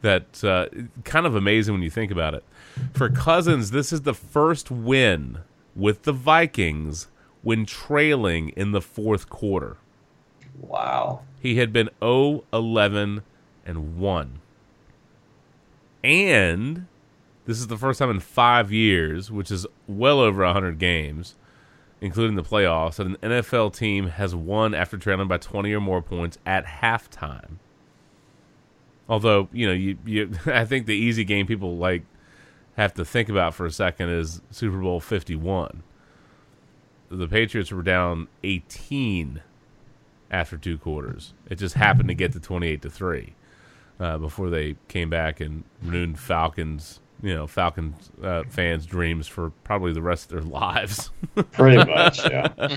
That's uh, kind of amazing when you think about it. For Cousins, this is the first win with the Vikings when trailing in the fourth quarter. Wow. He had been oh eleven and one. And this is the first time in five years, which is well over one hundred games, including the playoffs, that an N F L team has won after trailing by twenty or more points at halftime. Although, you know, you, you, I think the easy game people like have to think about for a second is Super Bowl fifty-one. The Patriots were down eighteen after two quarters. It just happened to get to twenty-eight to three uh, before they came back and ruined Falcons, you know, Falcons uh, fans' dreams for probably the rest of their lives. Pretty much, yeah.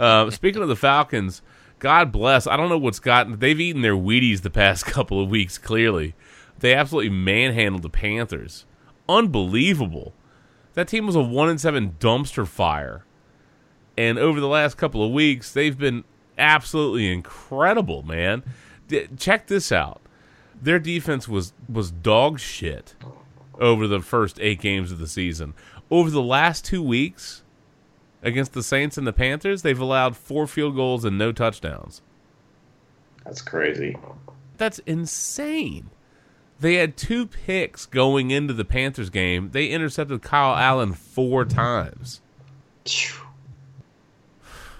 uh, speaking of the Falcons, God bless. I don't know what's gotten. They've eaten their Wheaties the past couple of weeks, clearly. They absolutely manhandled the Panthers. Unbelievable. That team was a one and seven dumpster fire. And over the last couple of weeks, they've been absolutely incredible, man. D- check this out. Their defense was, was dog shit over the first eight games of the season. Over the last two weeks... against the Saints and the Panthers, they've allowed four field goals and no touchdowns. That's crazy. That's insane. They had two picks going into the Panthers game. They intercepted Kyle Allen four times.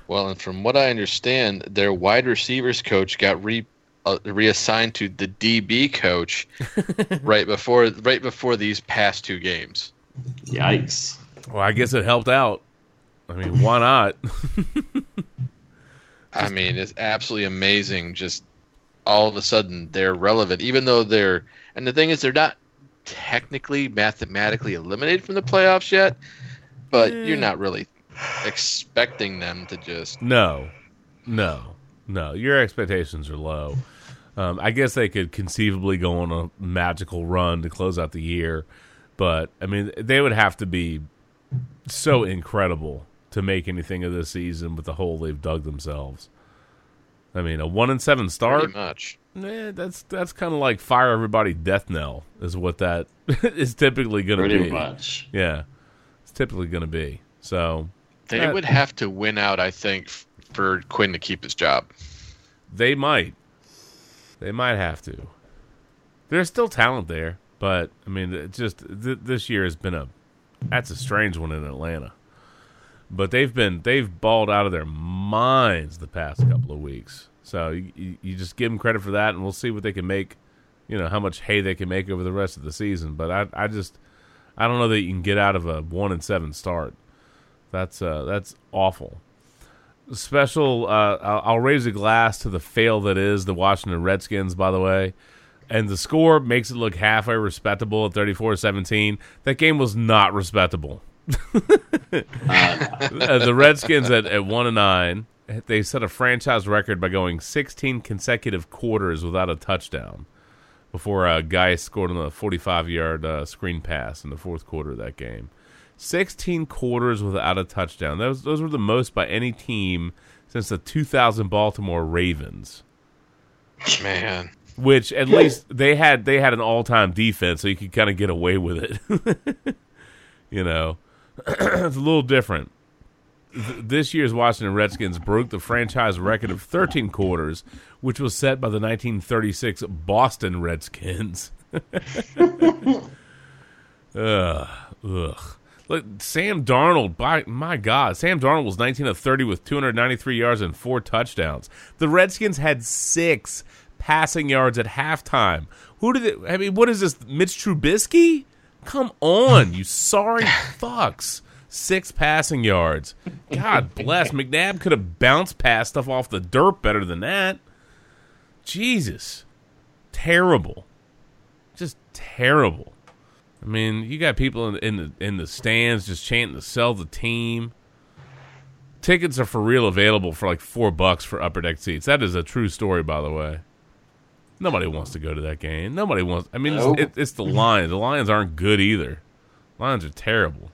Well, and from what I understand, their wide receivers coach got re- uh, reassigned to the D B coach right before right before these past two games. Yikes. Well, I guess it helped out. I mean, why not? I mean, it's absolutely amazing. Just all of a sudden, they're relevant, even though they're. And the thing is, they're not technically, mathematically eliminated from the playoffs yet, but yeah. You're not really expecting them to just. No, no, no. Your expectations are low. Um, I guess they could conceivably go on a magical run to close out the year, but, I mean, they would have to be so incredible to make anything of this season with the hole they've dug themselves. I mean, a one and seven start. Pretty much. Eh, that's that's kind of like fire everybody death knell is what that is typically going to be. Pretty much. Yeah, it's typically going to be. So they that, would have to win out, I think, for Quinn to keep his job. They might. They might have to. There's still talent there, but I mean, it just th- this year has been a. That's a strange one in Atlanta. But they've been they've balled out of their minds the past couple of weeks. So you, you just give them credit for that, and we'll see what they can make, you know, how much hay they can make over the rest of the season. But I I just I don't know that you can get out of a one and seven start. That's uh that's awful. Special uh I'll, I'll raise a glass to the fail that is the Washington Redskins, by the way. And the score makes it look halfway respectable at thirty-four seventeen. That game was not respectable. uh, the Redskins at, at one and nine, they set a franchise record by going sixteen consecutive quarters without a touchdown before uh, Guy scored on a forty-five-yard uh, screen pass in the fourth quarter of that game. sixteen quarters without a touchdown. Those, those were the most by any team since the two thousand Baltimore Ravens. Man. Which at least they had they had an all-time defense, so you could kind of get away with it. You know, it's a little different. This year's Washington Redskins broke the franchise record of thirteen quarters, which was set by the nineteen thirty-six Boston Redskins. ugh, ugh. Look, Sam Darnold, by, my God, Sam Darnold was nineteen of thirty with two hundred ninety-three yards and four touchdowns. The Redskins had six passing yards at halftime. Who did it? I mean, what is this, Mitch Trubisky? Come on, you sorry fucks. Six passing yards. God bless. McNabb could have bounced past stuff off the dirt better than that. Jesus. Terrible. Just terrible. I mean, you got people in, in the in the stands just chanting to sell the team. Tickets are for real available for like four bucks for upper deck seats. That is a true story, by the way. Nobody wants to go to that game. Nobody wants. I mean, nope. it's, it, it's the Lions. The Lions aren't good either. Lions are terrible.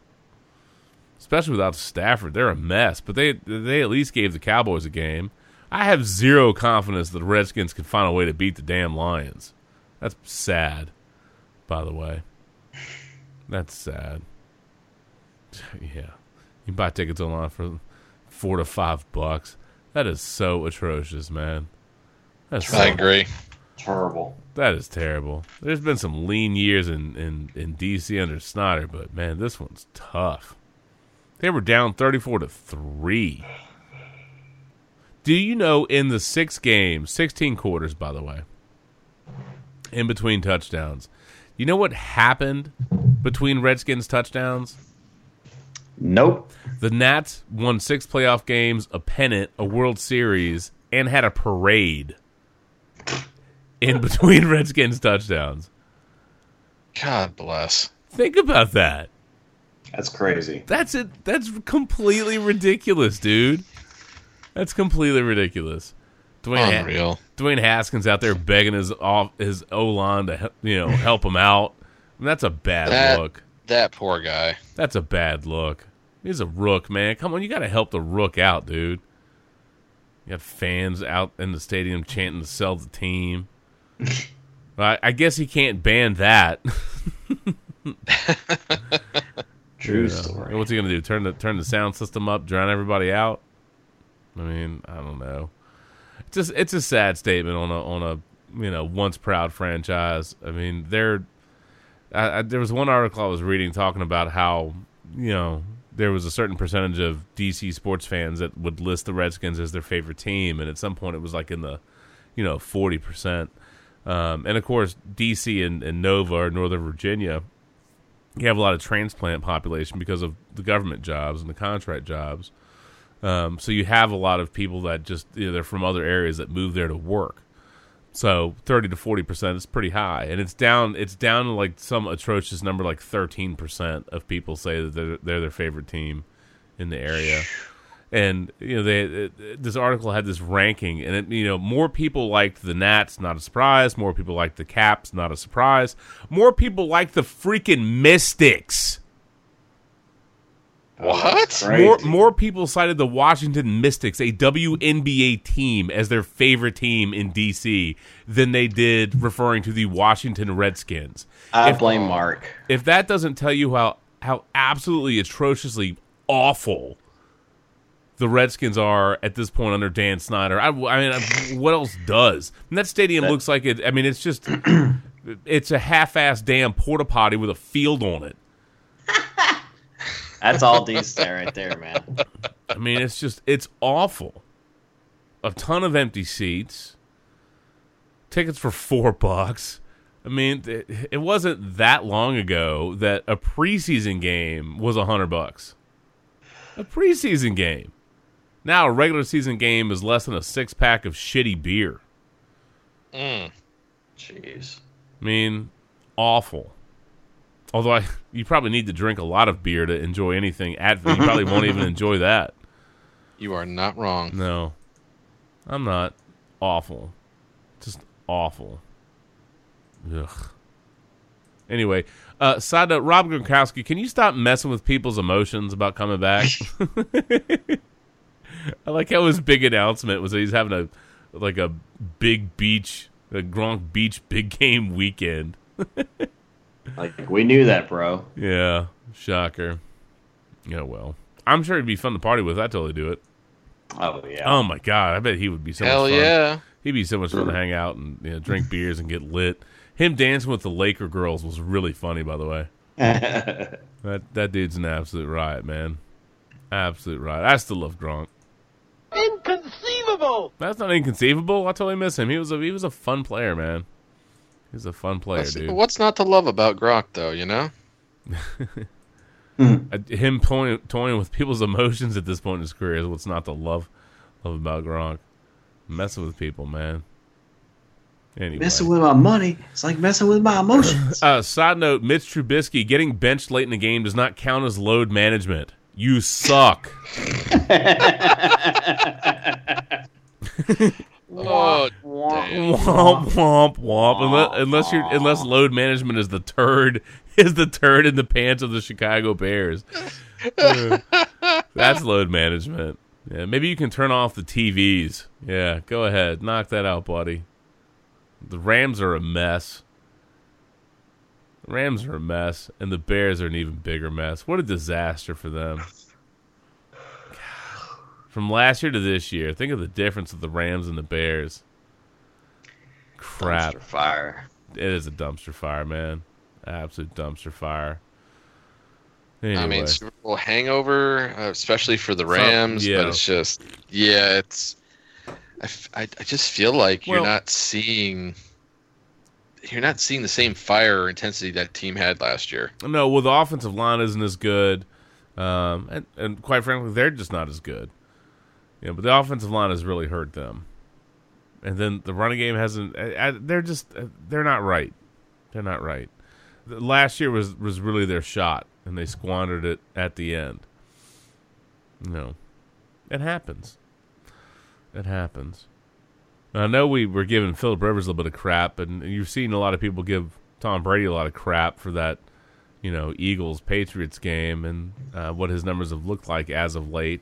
Especially without Stafford, they're a mess. But they they at least gave the Cowboys a game. I have zero confidence that the Redskins can find a way to beat the damn Lions. That's sad, by the way. That's sad. Yeah. You can buy tickets online for four to five bucks. That is so atrocious, man. That's I so, agree. Terrible. That is terrible. There's been some lean years in, in, in D C under Snyder, but, man, this one's tough. They were down thirty-four to three. Do you know in the six games, sixteen quarters, by the way, in between touchdowns, you know what happened between Redskins touchdowns? Nope. The Nats won six playoff games, a pennant, a World Series, and had a parade in between Redskins touchdowns. God bless. Think about that. That's crazy. That's it. That's completely ridiculous, dude. That's completely ridiculous. Dwayne, Unreal. Dwayne Haskins out there begging his off his O-line to, you know, help him out. And that's a bad that, look. That poor guy. That's a bad look. He's a rook, man. Come on, you got to help the rook out, dude. You got fans out in the stadium chanting to sell the team. I, I guess he can't ban that. True story. Yeah. What's he gonna do? Turn the turn the sound system up, drown everybody out? I mean, I don't know. It's just it's a sad statement on a on a you know once proud franchise. I mean, there. I, I, there was one article I was reading talking about how you know there was a certain percentage of D C sports fans that would list the Redskins as their favorite team, and at some point it was like in the you know forty percent. Um, and of course, D C and, and Nova or Northern Virginia. You have a lot of transplant population because of the government jobs and the contract jobs. Um, so you have a lot of people that just, you know, they're from other areas that move there to work. So thirty to forty percent is pretty high. And it's down, it's down to like some atrocious number, like thirteen percent of people say that they're, they're their favorite team in the area. And, you know, they, it, this article had this ranking and it, you know, more people liked the Nats, not a surprise. More people liked the Caps, not a surprise. More people liked the freaking Mystics. What? More, more people cited the Washington Mystics, a W N B A team, as their favorite team in D C than they did referring to the Washington Redskins. I if, blame Mark. If that doesn't tell you how, how absolutely atrociously awful the Redskins are at this point under Dan Snyder. I, I mean, I, what else does? And that stadium that, looks like it. I mean, it's just it's a half-assed damn porta potty with a field on it. That's all decent right there, man. I mean, it's just it's awful. A ton of empty seats. Tickets for four bucks. I mean, it, it wasn't that long ago that a preseason game was a hundred bucks. A preseason game. Now a regular season game is less than a six-pack of shitty beer. Mm. Jeez. I mean, awful. Although I, you probably need to drink a lot of beer to enjoy anything. You probably won't even enjoy that. You are not wrong. No. I'm not. Awful. Just awful. Ugh. Anyway, uh, side note, Rob Gronkowski, can you stop messing with people's emotions about coming back? I like how his big announcement was that he's having a like a big beach, a Gronk Beach big game weekend. Like, we knew that, bro. Yeah, shocker. Yeah, well, I'm sure it'd be fun to party with. I totally do it. Oh yeah. Oh my god, I bet he would be so Hell much fun. Hell yeah. He'd be so much fun to hang out and you know, drink beers and get lit. Him dancing with the Laker girls was really funny, by the way. that that dude's an absolute riot, man. Absolute riot. I still love Gronk. Inconceivable. That's not inconceivable. I totally miss him. He was a he was a fun player, man. He was a fun player, That's, dude. What's not to love about Gronk, though? You know. Him toying, toying with people's emotions at this point in his career is what's not to love, love about Gronk. Messing with people, man. Anyway. Messing with my money, it's like messing with my emotions. uh, side note, Mitch Trubisky getting benched late in the game does not count as load management. You suck. Womp, womp, womp. Unless, unless, you're, unless load management is the turd is the turd in the pants of the Chicago Bears. Uh, that's load management. Yeah, maybe you can turn off the T Vs. Yeah, go ahead. Knock that out, buddy. The Rams are a mess. The Rams are a mess, and the Bears are an even bigger mess. What a disaster for them. From last year to this year, think of the difference of the Rams and the Bears. Crap. Dumpster fire. It is a dumpster fire, man. Absolute dumpster fire. Anyway. I mean, Super Bowl hangover, especially for the Rams, Some, yeah. but it's just, yeah, it's. I, I, I just feel like well, you're not seeing, you're not seeing the same fire or intensity that team had last year. No, well, the offensive line isn't as good, um, and, and quite frankly, they're just not as good. Yeah, you know, but the offensive line has really hurt them, and then the running game hasn't. I, I, they're just they're not right. They're not right. The, last year was, was really their shot, and they squandered it at the end. No, it happens. It happens. Now, I know we were giving Phillip Rivers a little bit of crap, and you've seen a lot of people give Tom Brady a lot of crap for that, you know, Eagles-Patriots game and uh, what his numbers have looked like as of late.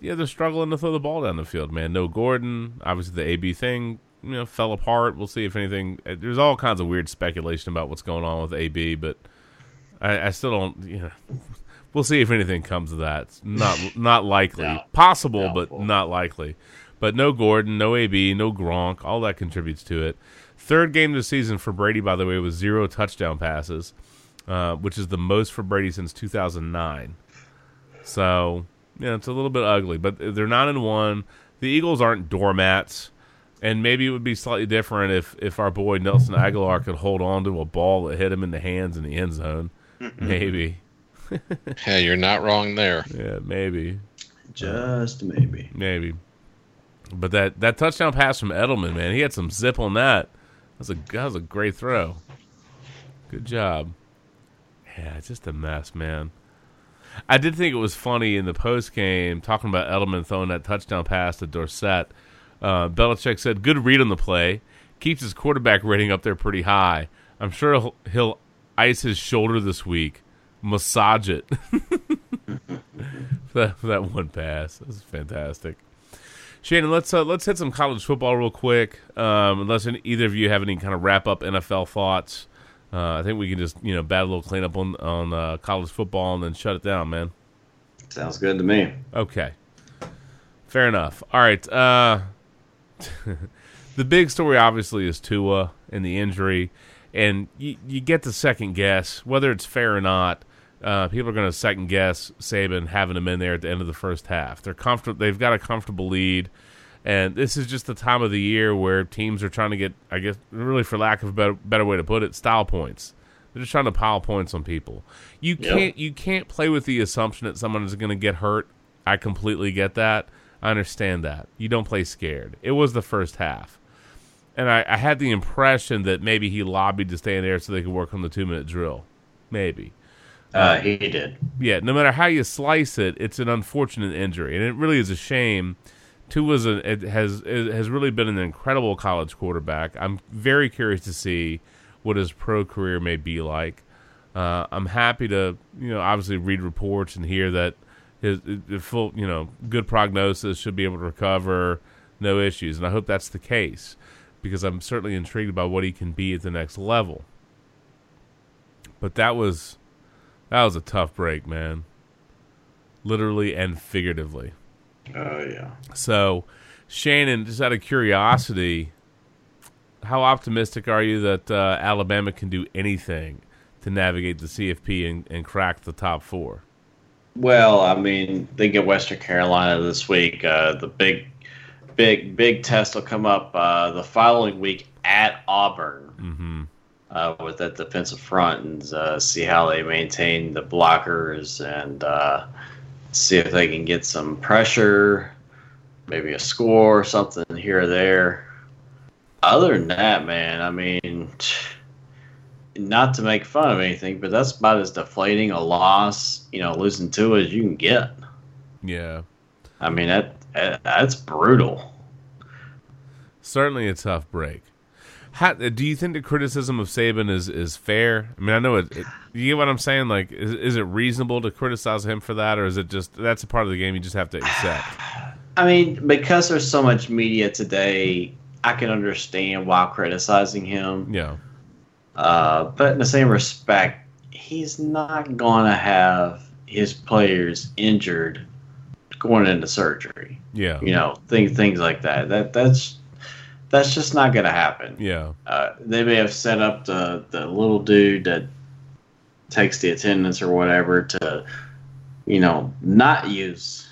Yeah, they're struggling to throw the ball down the field, man. No Gordon. Obviously, the A B thing, you know, fell apart. We'll see if anything. There's all kinds of weird speculation about what's going on with A B, but I, I still don't, you know. We'll see if anything comes of that. It's not not likely. No, Possible, doubtful. But not likely. But no Gordon, no A B, no Gronk. All that contributes to it. Third game of the season for Brady, by the way, was zero touchdown passes, uh, which is the most for Brady since two thousand nine. So, yeah, it's a little bit ugly. But they're nine and one. The Eagles aren't doormats. And maybe it would be slightly different if, if our boy Nelson Aguilar could hold on to a ball that hit him in the hands in the end zone. Maybe. Hey, you're not wrong there. Yeah, maybe. Just maybe. Maybe. But that, that touchdown pass from Edelman, man, he had some zip on that. That was a, that was a great throw. Good job. Yeah, just a mess, man. I did think it was funny in the post game talking about Edelman throwing that touchdown pass to Dorsett. Uh, Belichick said, "Good read on the play. Keeps his quarterback rating up there pretty high. I'm sure he'll, he'll ice his shoulder this week. Massage it." that, that one pass. That was fantastic. Shannon, let's uh, let's hit some college football real quick. Um, unless any, either of you have any kind of wrap up N F L thoughts, uh, I think we can just you know bat a little cleanup on on uh, college football and then shut it down, man. Sounds good to me. Okay, fair enough. All right. Uh, the big story obviously is Tua and the injury, and you, you get to second guess whether it's fair or not. Uh, people are going to second guess Saban having him in there at the end of the first half. They're comfortable. They've got a comfortable lead, and this is just the time of the year where teams are trying to get, I guess, really for lack of a better, better way to put it, style points. They're just trying to pile points on people. You yep. can't you can't play with the assumption that someone is going to get hurt. I completely get that. I understand that. You don't play scared. It was the first half, and I, I had the impression that maybe he lobbied to stay in there so they could work on the two minute drill, maybe. Uh, he did. Yeah, no matter how you slice it, it's an unfortunate injury, and it really is a shame. Tua's a, it has it has really been an incredible college quarterback. I'm very curious to see what his pro career may be like. Uh, I'm happy to, you know, obviously read reports and hear that his, his full, you know, good prognosis, should be able to recover, no issues. And I hope that's the case, because I'm certainly intrigued by what he can be at the next level. But that was that was a tough break, man. Literally and figuratively. Oh, uh, yeah. So, Shannon, just out of curiosity, how optimistic are you that uh, Alabama can do anything to navigate the C F P and, and crack the top four? Well, I mean, they get Western Carolina this week. Uh, the big, big, big test will come up uh, the following week at Auburn mm-hmm. uh, with that defensive front, and uh, see how they maintain the blockers and uh, see if they can get some pressure, maybe a score or something here or there. Other than that, man, I mean, not to make fun of anything, but that's about as deflating a loss, you know, losing Tua as you can get. Yeah. I mean, that, that that's brutal. Certainly a tough break. How, do you think the criticism of Saban is, is fair? I mean, I know it, it – you get what I'm saying? Like, is, is it reasonable to criticize him for that, or is it just – that's a part of the game you just have to accept? I mean, because there's so much media today – I can understand why criticizing him. Yeah. Uh, but in the same respect, he's not going to have his players injured going into surgery. Yeah. You know, things things like that. That that's that's just not going to happen. Yeah. Uh, they may have set up the, the little dude that takes the attendance or whatever to, you know, not use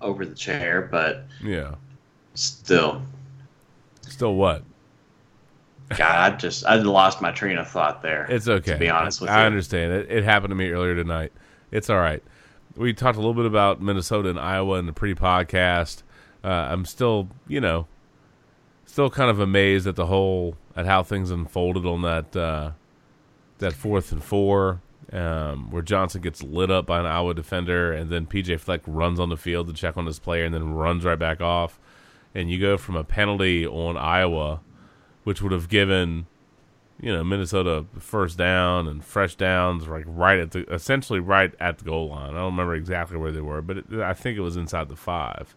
over the chair, but yeah, still. Still what? God, I just I lost my train of thought there. It's okay. To be honest with I, you. I understand. It, it happened to me earlier tonight. It's all right. We talked a little bit about Minnesota and Iowa in the pre-podcast. Uh, I'm still, you know, still kind of amazed at the whole, at how things unfolded on that uh, that fourth and four, um, where Johnson gets lit up by an Iowa defender, and then P J Fleck runs on the field to check on his player and then runs right back off. And you go from a penalty on Iowa, which would have given, you know, Minnesota first down and fresh downs, like right at the, essentially right at the goal line. I don't remember exactly where they were, but it, I think it was inside the five.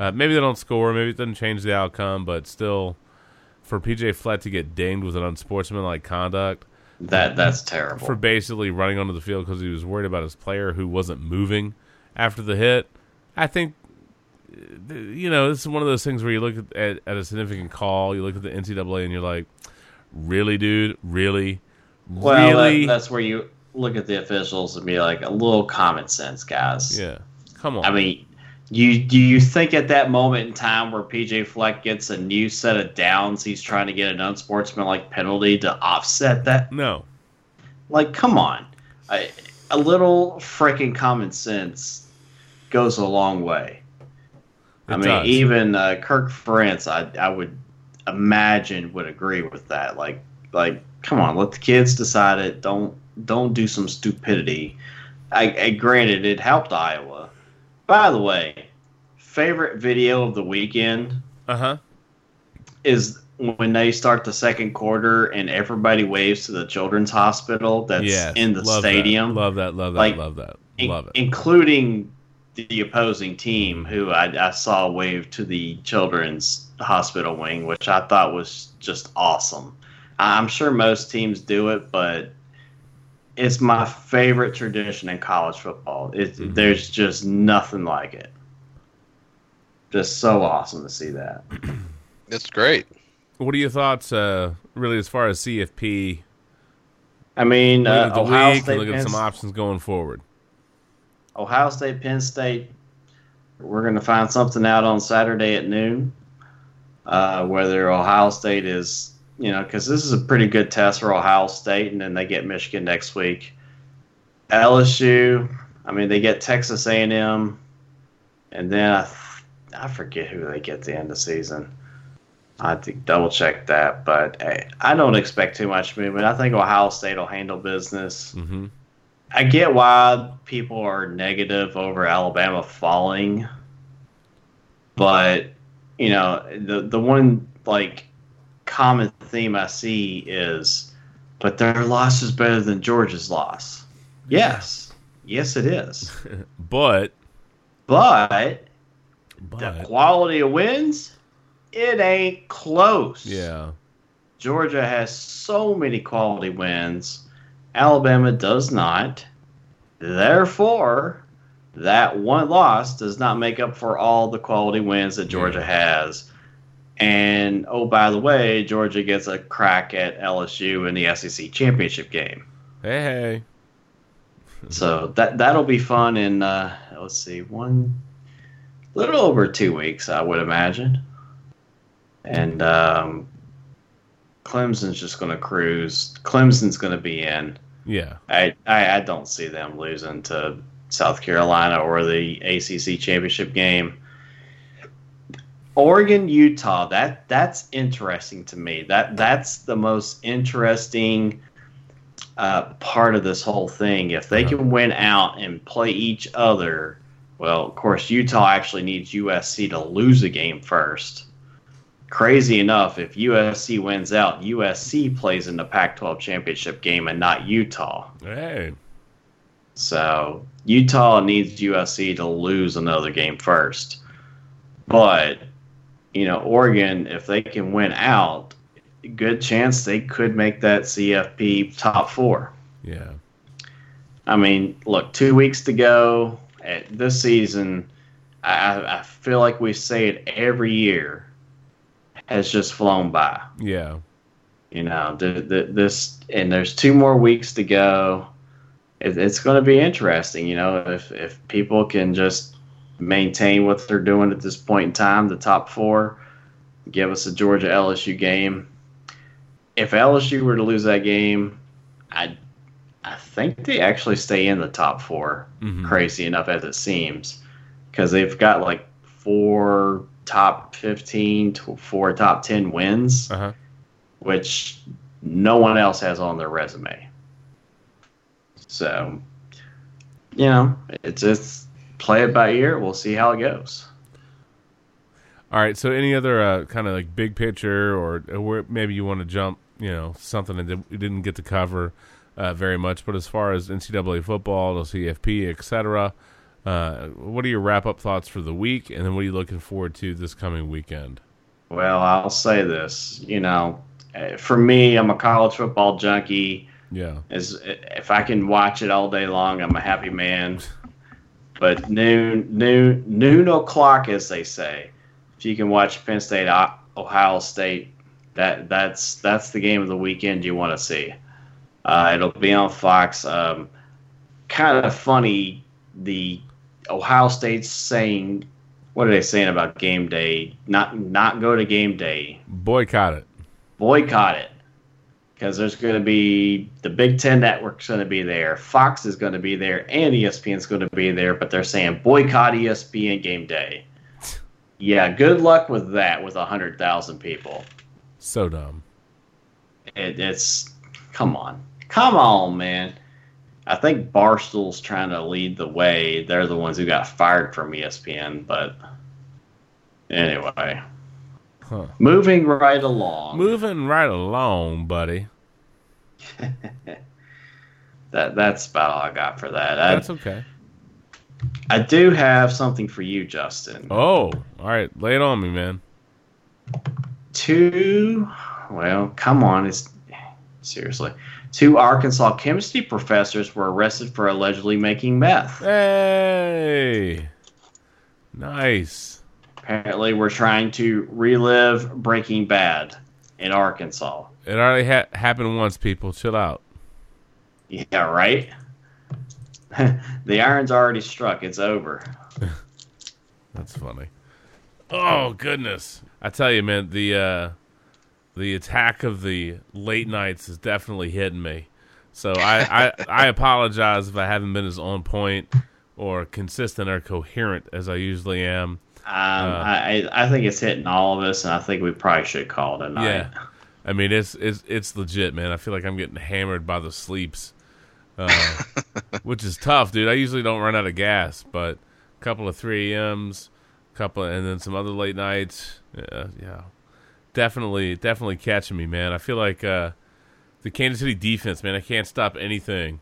Uh, maybe they don't score, maybe it doesn't change the outcome, but still, for P J Fleck to get dinged with an unsportsmanlike conduct, that that's terrible. For basically running onto the field because he was worried about his player who wasn't moving after the hit, I think. You know, this is one of those things where you look at, at, at a significant call, you look at the N C double A, and you're like, really, dude? Really? Well, really? That, that's where you look at the officials and be like, a little common sense, guys. Yeah. Come on. I mean, you do you think at that moment in time where P J Fleck gets a new set of downs, he's trying to get an unsportsmanlike penalty to offset that? No. Like, come on. I, a little freaking common sense goes a long way. It I mean, does. even uh, Kirk Ferentz, I I would imagine, would agree with that. Like, like, come on, let the kids decide it. Don't don't do some stupidity. I, I granted, it helped Iowa. By the way, favorite video of the weekend uh-huh. is when they start the second quarter and everybody waves to the children's hospital that's yes, in the love stadium. That, love that, love that, like, love that, love it. In- including... the opposing team, who I, I saw wave to the children's hospital wing, which I thought was just awesome. I'm sure most teams do it, but it's my favorite tradition in college football. It, mm-hmm. There's just nothing like it. Just so awesome to see that. That's great. What are your thoughts, uh, really, as far as C F P? I mean, uh, Ohio State. Look at some options going forward. Ohio State, Penn State, we're going to find something out on Saturday at noon, uh, whether Ohio State is, you know, because this is a pretty good test for Ohio State, and then they get Michigan next week. L S U, I mean, they get Texas A and M, and then I, I forget who they get at the end of the season. I have to double-check that, but I, I don't expect too much movement. I think Ohio State will handle business. Mm-hmm. I get why people are negative over Alabama falling, but, you know, the the one, like, common theme I see is, but their loss is better than Georgia's loss. Yes. Yes, it is. but, but, but the quality of wins, it ain't close. Yeah. Georgia has so many quality wins. Alabama does not. Therefore, that one loss does not make up for all the quality wins that Georgia has. And, oh, by the way, Georgia gets a crack at L S U in the S E C championship game. Hey, hey. So that, that'll be fun in, uh, let's see, one little over two weeks, I would imagine. And um, Clemson's just going to cruise. Clemson's going to be in. Yeah. I, I, I don't see them losing to South Carolina or the A C C championship game. Oregon, Utah, that that's interesting to me. That That's the most interesting uh, part of this whole thing. If they can win out and play each other, well, of course, Utah actually needs U S C to lose a game first. Crazy enough, if U S C wins out, U S C plays in the Pac twelve championship game and not Utah. Hey. So Utah needs U S C to lose another game first. But, you know, Oregon, if they can win out, good chance they could make that C F P top four. Yeah. I mean, look, two weeks to go. At this season, I, I feel like we say it every year, has just flown by. Yeah. You know, the, the, this, and there's two more weeks to go. It, it's going to be interesting, you know, if, if people can just maintain what they're doing at this point in time, the top four, give us a Georgia L S U game. If L S U were to lose that game, I, I think they actually stay in the top four, mm-hmm. crazy enough as it seems, because they've got like four top fifteen to four top ten wins, uh-huh. which no one else has on their resume. So, you know, it's it's play it by ear. We'll see how it goes. All right. So, any other uh, kind of like big picture, or, or maybe you want to jump, you know, something that we didn't get to cover uh, very much. But as far as N C double A football, the C F P, et cetera, uh, what are your wrap-up thoughts for the week, and then what are you looking forward to this coming weekend? Well, I'll say this. You know, for me, I'm a college football junkie. Yeah. As if I can watch it all day long, I'm a happy man. But noon, noon, noon o'clock, as they say, if you can watch Penn State, Ohio State, that that's that's the game of the weekend you want to see. Uh, it'll be on Fox. Um, kind of funny, the Ohio State's saying, what are they saying about game day? Not not go to game day. Boycott it. Boycott it. Because there's going to be the Big Ten Network's going to be there, Fox is going to be there, and E S P N's going to be there. But they're saying boycott E S P N game day. Yeah, good luck with that with a hundred thousand people. So dumb. It, it's come on, come on, man. I think Barstool's trying to lead the way. They're the ones who got fired from E S P N. But anyway. Huh. Moving right along. Moving right along, buddy. that That's about all I got for that. I, that's okay. I do have something for you, Justin. Oh, all right. Lay it on me, man. Two, well, come on. It's seriously. Two Arkansas chemistry professors were arrested for allegedly making meth. Hey. Nice. Apparently, we're trying to relive Breaking Bad in Arkansas. It already ha- happened once, people. Chill out. Yeah, right? The iron's already struck. It's over. That's funny. Oh, goodness. I tell you, man, the uh, the attack of the late nights is definitely hitting me. So I, I, I apologize if I haven't been as on point or consistent or coherent as I usually am. Um, uh, I I think it's hitting all of us, and I think we probably should call it a night. Yeah, I mean it's it's it's legit, man. I feel like I'm getting hammered by the sleeps, uh, which is tough, dude. I usually don't run out of gas, but a couple of three a.m.s, a couple, of, and then some other late nights. Yeah, yeah, definitely, definitely catching me, man. I feel like uh, the Kansas City defense, man. I can't stop anything,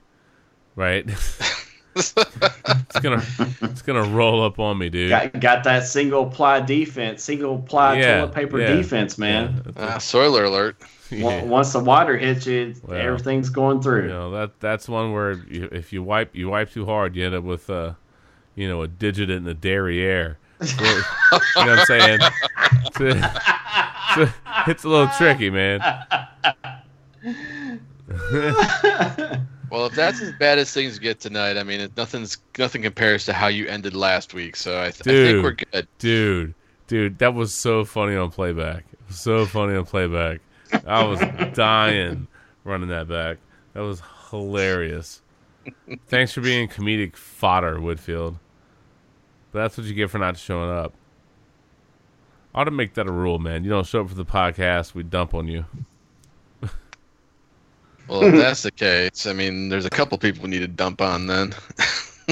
right? It's gonna, it's gonna roll up on me, dude. Got, got that single ply defense, single ply yeah, toilet paper yeah, defense, man. Yeah. Uh, spoiler alert. Yeah. Once the water hits you, well, everything's going through. You know, that that's one where you, if you wipe you wipe too hard, you end up with uh, you know, a digit in the derriere. You know what I'm saying? It's a, it's, a, it's a little tricky, man. Well, if that's as bad as things get tonight, I mean, it, nothing's nothing compares to how you ended last week. So I, th- dude, I think we're good. Dude, dude, that was so funny on playback. It was so funny on playback. I was dying running that back. That was hilarious. Thanks for being comedic fodder, Woodfield. But that's what you get for not showing up. I ought to make that a rule, man. You don't show up for the podcast, we dump on you. Well, if that's the case, I mean, there's a couple people we need to dump on then.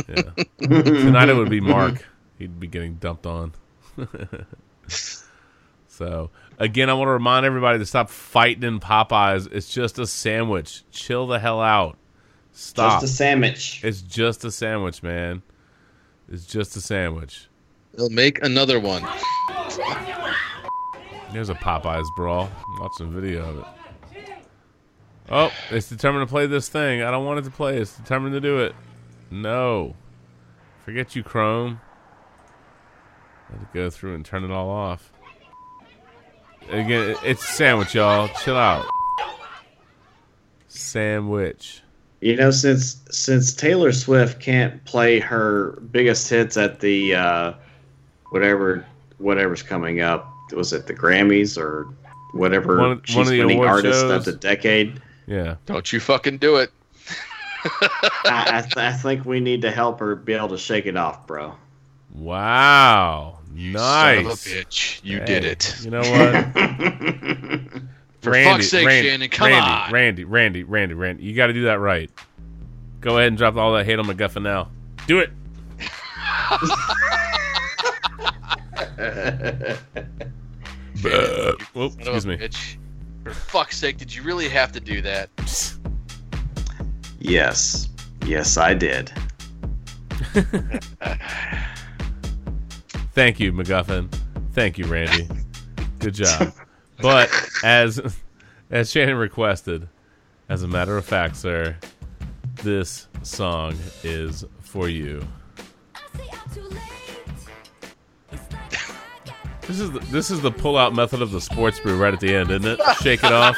Yeah. Tonight it would be Mark. He'd be getting dumped on. So, again, I want to remind everybody to stop fighting in Popeyes. It's just a sandwich. Chill the hell out. Stop. Just a sandwich. It's just a sandwich, man. It's just a sandwich. They'll make another one. There's a Popeyes brawl. Watch some video of it. Oh, it's determined to play this thing. I don't want it to play. It's determined to do it. No. Forget you, Chrome. I had to go through and turn it all off. Again, it's a sandwich, y'all. Chill out. Sandwich. You know, since since Taylor Swift can't play her biggest hits at the uh, whatever whatever's coming up, was it the Grammys or whatever? One, she's one of the winning artist shows of the decade. Yeah. Don't you fucking do it. I, I, th- I think we need to help her be able to shake it off, bro. Wow. You nice. Son of a bitch. You hey, did it. You know what? For Randy, fuck's sake, Randy, Shannon, come Randy, on. Randy, Randy, Randy, Randy. You got to do that right. Go ahead and drop all that hate on McGuffin now. Do it. Shannon, oh, excuse me. Bitch. For fuck's sake, did you really have to do that? Yes. Yes, I did. Thank you, McGuffin. Thank you, Randy. Good job. But as as Shannon requested, as a matter of fact, sir, this song is for you. This is the, this is the pull-out method of the sports brew right at the end, isn't it? Shake it off.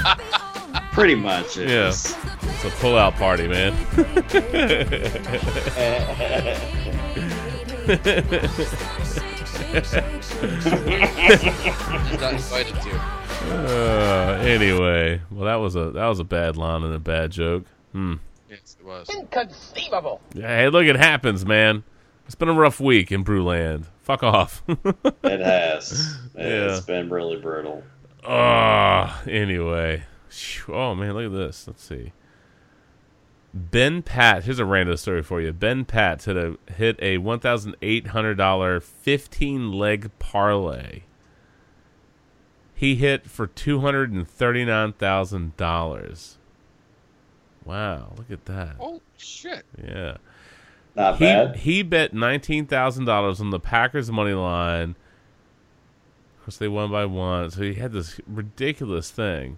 Pretty much. It yeah. Is. It's a pull-out party, man. uh, anyway, well, that was a that was a bad line and a bad joke. Hmm. Yes, it was inconceivable. Hey, look, it happens, man. It's been a rough week in Brewland. Fuck off. It has. It yeah. It's been really brutal. Ah. Uh, anyway. Oh man, look at this. Let's see. Ben Pat, here's a random story for you. Ben Pat hit a hit a one thousand eight hundred dollar fifteen leg parlay. He hit for two hundred and thirty nine thousand dollars. Wow, look at that! Oh shit! Yeah, not he, bad. He bet nineteen thousand dollars on the Packers money line. Of course, they won by one, so he had this ridiculous thing.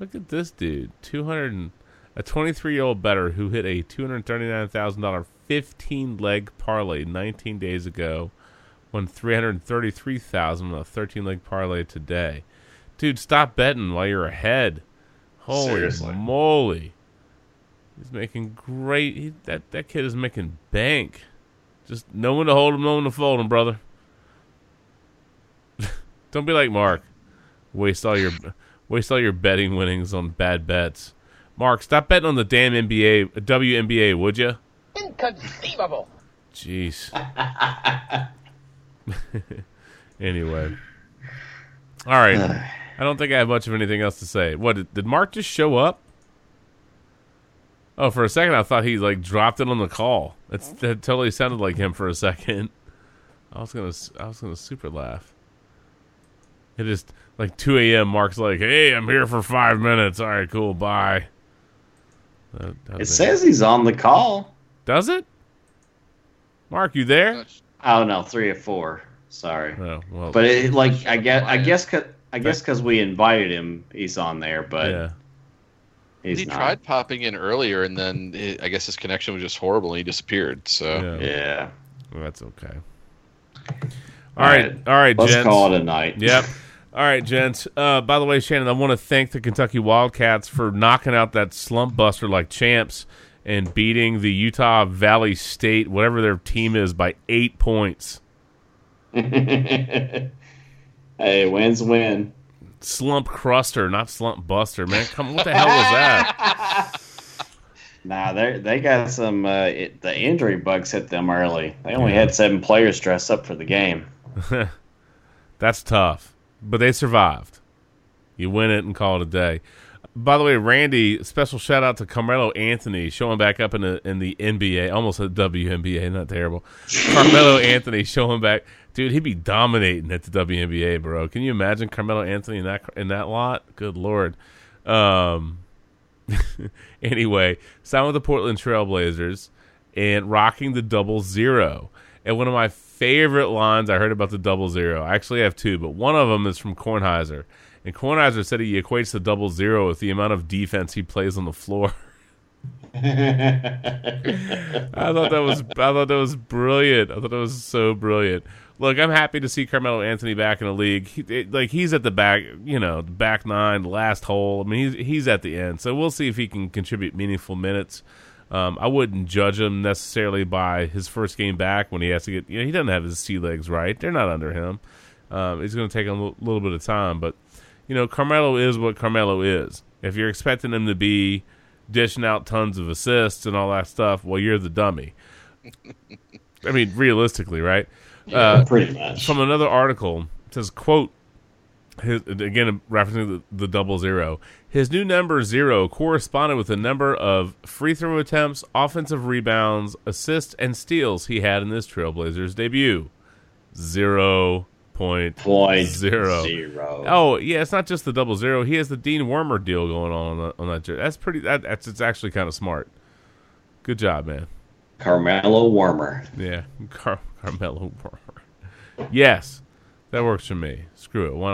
Look at this dude, two hundred and. A twenty-three-year-old bettor who hit a two hundred thirty-nine thousand dollars fifteen-leg parlay nineteen days ago won three hundred thirty-three thousand dollars on a thirteen-leg parlay today. Dude, stop betting while you're ahead. Holy Seriously. Moly. He's making great. He, that, that kid is making bank. Just no one to hold him, no one to fold him, brother. Don't be like Mark. Waste all your waste all your betting winnings on bad bets. Mark, stop betting on the damn N B A, W N B A, would you? Inconceivable. Jeez. Anyway. All right. I don't think I have much of anything else to say. What, did Mark just show up? Oh, for a second, I thought he, like, dropped it on the call. That's, that totally sounded like him for a second. I was going to I was gonna super laugh. It is, like, two a.m., Mark's like, hey, I'm here for five minutes. All right, cool, bye. It says he's on the call. Does it? Mark, you there? Oh no, three or four. Sorry. Oh, well, but it, like I guess I guess cause, I guess because we invited him, he's on there. But yeah. he's he not. tried popping in earlier, and then it, I guess his connection was just horrible, and he disappeared. So yeah, yeah. Well, that's okay. All right, all right, all right let's gents. call it a night. Yep. All right, gents. Uh, by the way, Shannon, I want to thank the Kentucky Wildcats for knocking out that slump buster like champs and beating the Utah Valley State, whatever their team is, by eight points. Hey, win's win. Slump cruster, not slump buster, man. Come, what the hell was that? Nah, they they got some. Uh, it, the injury bugs hit them early. They only yeah. had seven players dress up for the game. That's tough. But they survived. You win it and call it a day. By the way, Randy, special shout out to Carmelo Anthony showing back up in the in the N B A, almost a W N B A, not terrible. Carmelo Anthony showing back, dude. He'd be dominating at the W N B A, bro. Can you imagine Carmelo Anthony in that in that lot? Good lord. Um, anyway, signed with the Portland Trailblazers and rocking the double zero. And one of my favorite lines I heard about the double zero. I actually have two, but one of them is from Kornheiser. And Kornheiser said he equates the double zero with the amount of defense he plays on the floor. I thought that was I thought that was brilliant. I thought that was so brilliant. Look, I'm happy to see Carmelo Anthony back in the league. He, it, like he's at the back, you know, back nine, last hole. I mean, he's he's at the end. So we'll see if he can contribute meaningful minutes. Um, I wouldn't judge him necessarily by his first game back when he has to get, you know, he doesn't have his sea legs right. They're not under him. Um, it's going to take a l- little bit of time. But, you know, Carmelo is what Carmelo is. If you're expecting him to be dishing out tons of assists and all that stuff, well, you're the dummy. I mean, realistically, right? Yeah, uh, pretty much. From another article, it says, quote, his, again, referencing the, the double zero. His new number zero corresponded with the number of free throw attempts, offensive rebounds, assists, and steals he had in this Trailblazers debut. Zero point, point zero. zero. Oh yeah, it's not just the double zero. He has the Dean Wormer deal going on on, on that. That's pretty. That, that's it's actually kind of smart. Good job, man. Carmelo Wormer. Yeah, Car- Carmelo Wormer. Yes. That works for me. Screw it. Why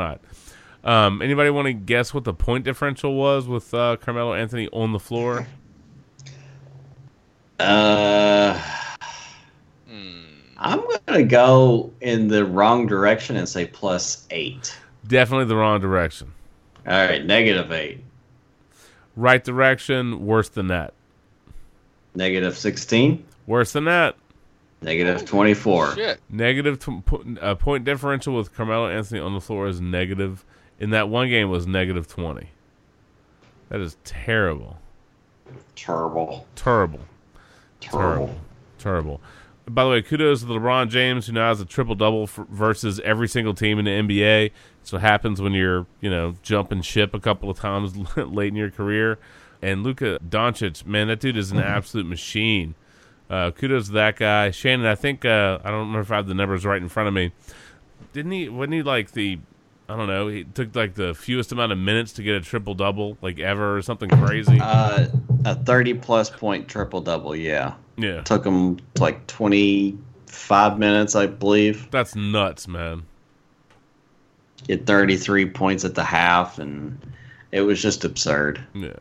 not? Um, anybody want to guess what the point differential was with uh, Carmelo Anthony on the floor? Uh, I'm going to go in the wrong direction and say plus eight. Definitely the wrong direction. All right, negative eight. Right direction, worse than that. Negative sixteen. Worse than that. Negative twenty-four. Shit. Negative t- po- uh, point differential with Carmelo Anthony on the floor is negative. In that one game was negative twenty. That is terrible. Terrible. Terrible. Terrible. Terrible. By the way, kudos to LeBron James, who now has a triple-double for, versus every single team in the N B A. That's what happens when you're, you know, jumping ship a couple of times late in your career. And Luka Doncic, man, that dude is an absolute machine. Uh, kudos to that guy. Shannon, I think, uh, I don't remember if I have the numbers right in front of me. Didn't he, wasn't he like the, I don't know, he took like the fewest amount of minutes to get a triple-double, like ever, or something crazy? Uh, a thirty-plus point triple-double, yeah. Yeah. Took him like twenty-five minutes, I believe. That's nuts, man. Get thirty-three points at the half, and it was just absurd. Yeah.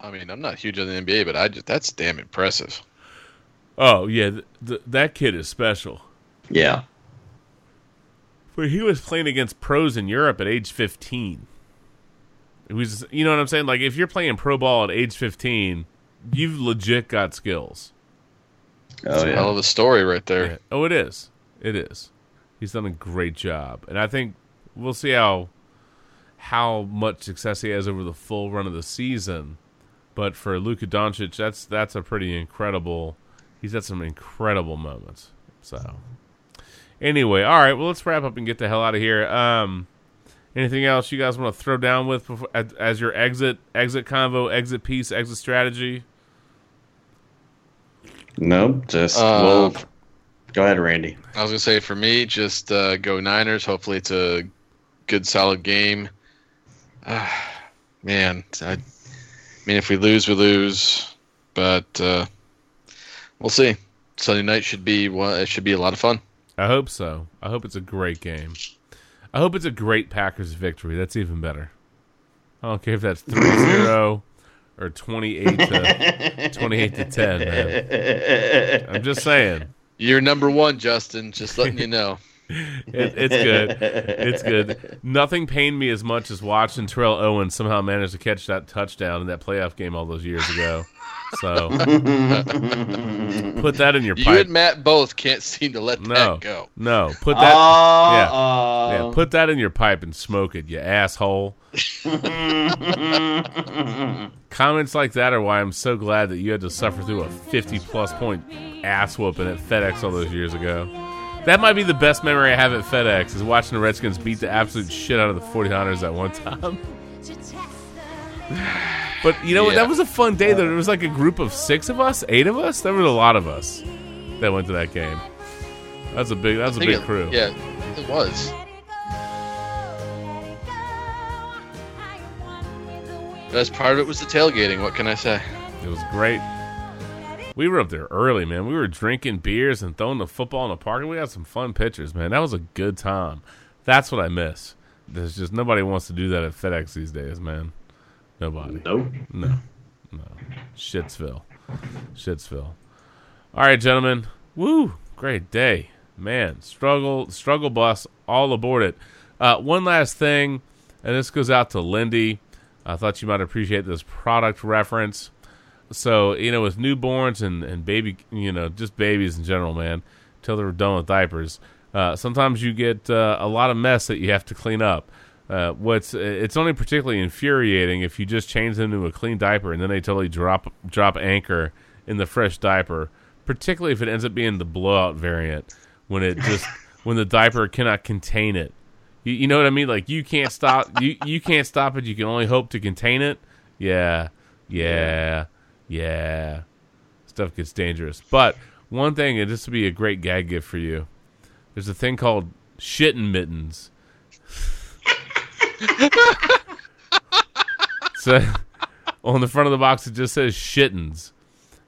I mean, I'm not huge on the N B A, but I just, that's damn impressive. Oh, yeah. Th- th- that kid is special. Yeah. But he was playing against pros in Europe at age fifteen. It was, you know what I'm saying? Like, if you're playing pro ball at age fifteen, you've legit got skills. Oh, that's yeah. a hell of a story right there. Yeah. Oh, it is. It is. He's done a great job. And I think we'll see how how much success he has over the full run of the season. But for Luka Doncic, that's that's a pretty incredible. He's had some incredible moments. So, anyway, all right. Well, let's wrap up and get the hell out of here. Um, anything else you guys want to throw down with before, as, as your exit exit convo, exit piece, exit strategy? Nope. Just uh, well, go ahead, Randy. I was gonna say for me, just uh, go Niners. Hopefully, it's a good, solid game. Uh, man, I. I mean, if we lose, we lose, but uh, we'll see. Sunday night should be well, it should be a lot of fun. I hope so. I hope it's a great game. I hope it's a great Packers victory. That's even better. I don't care if that's three zero or twenty-eight to ten, man. I'm just saying. You're number one, Justin. Just letting you know. it, it's good. It's good. Nothing pained me as much as watching Terrell Owens somehow manage to catch that touchdown in that playoff game all those years ago. So put that in your pipe. You and Matt both can't seem to let no, that go. No, put that. Uh, yeah, uh, yeah, put that in your pipe and smoke it, you asshole. Comments like that are why I'm so glad that you had to suffer through a fifty-plus point ass whooping at FedEx all those years ago. That might be the best memory I have at FedEx is watching the Redskins beat the absolute shit out of the forty-niners at one time. But, you know, yeah. That was a fun day. There was like a group of six of us, eight of us. There was a lot of us that went to that game. That's a big, that's a big it, crew. Yeah, it was. That's part of it was the tailgating. What can I say? It was great. We were up there early, man. We were drinking beers and throwing the football in the park, and we had some fun pictures, man. That was a good time. That's what I miss. There's just nobody wants to do that at FedEx these days, man. Nobody. Nope. No. No. Shitsville. Shitsville. All right, gentlemen. Woo. Great day. Man, struggle, struggle bus all aboard it. Uh, one last thing, and this goes out to Lindy. I thought you might appreciate this product reference. So, you know, with newborns and, and baby, you know, just babies in general, man, till they're done with diapers, uh, sometimes you get uh, a lot of mess that you have to clean up. Uh, what's It's only particularly infuriating if you just change them to a clean diaper and then they totally drop drop anchor in the fresh diaper, particularly if it ends up being the blowout variant when it just when the diaper cannot contain it. You, you know what I mean? Like, you can't stop you, you can't stop it. You can only hope to contain it. Yeah, yeah. Yeah, stuff gets dangerous. But one thing, and this would be a great gag gift for you, there's a thing called shitting mittens. So on the front of the box, it just says shittens.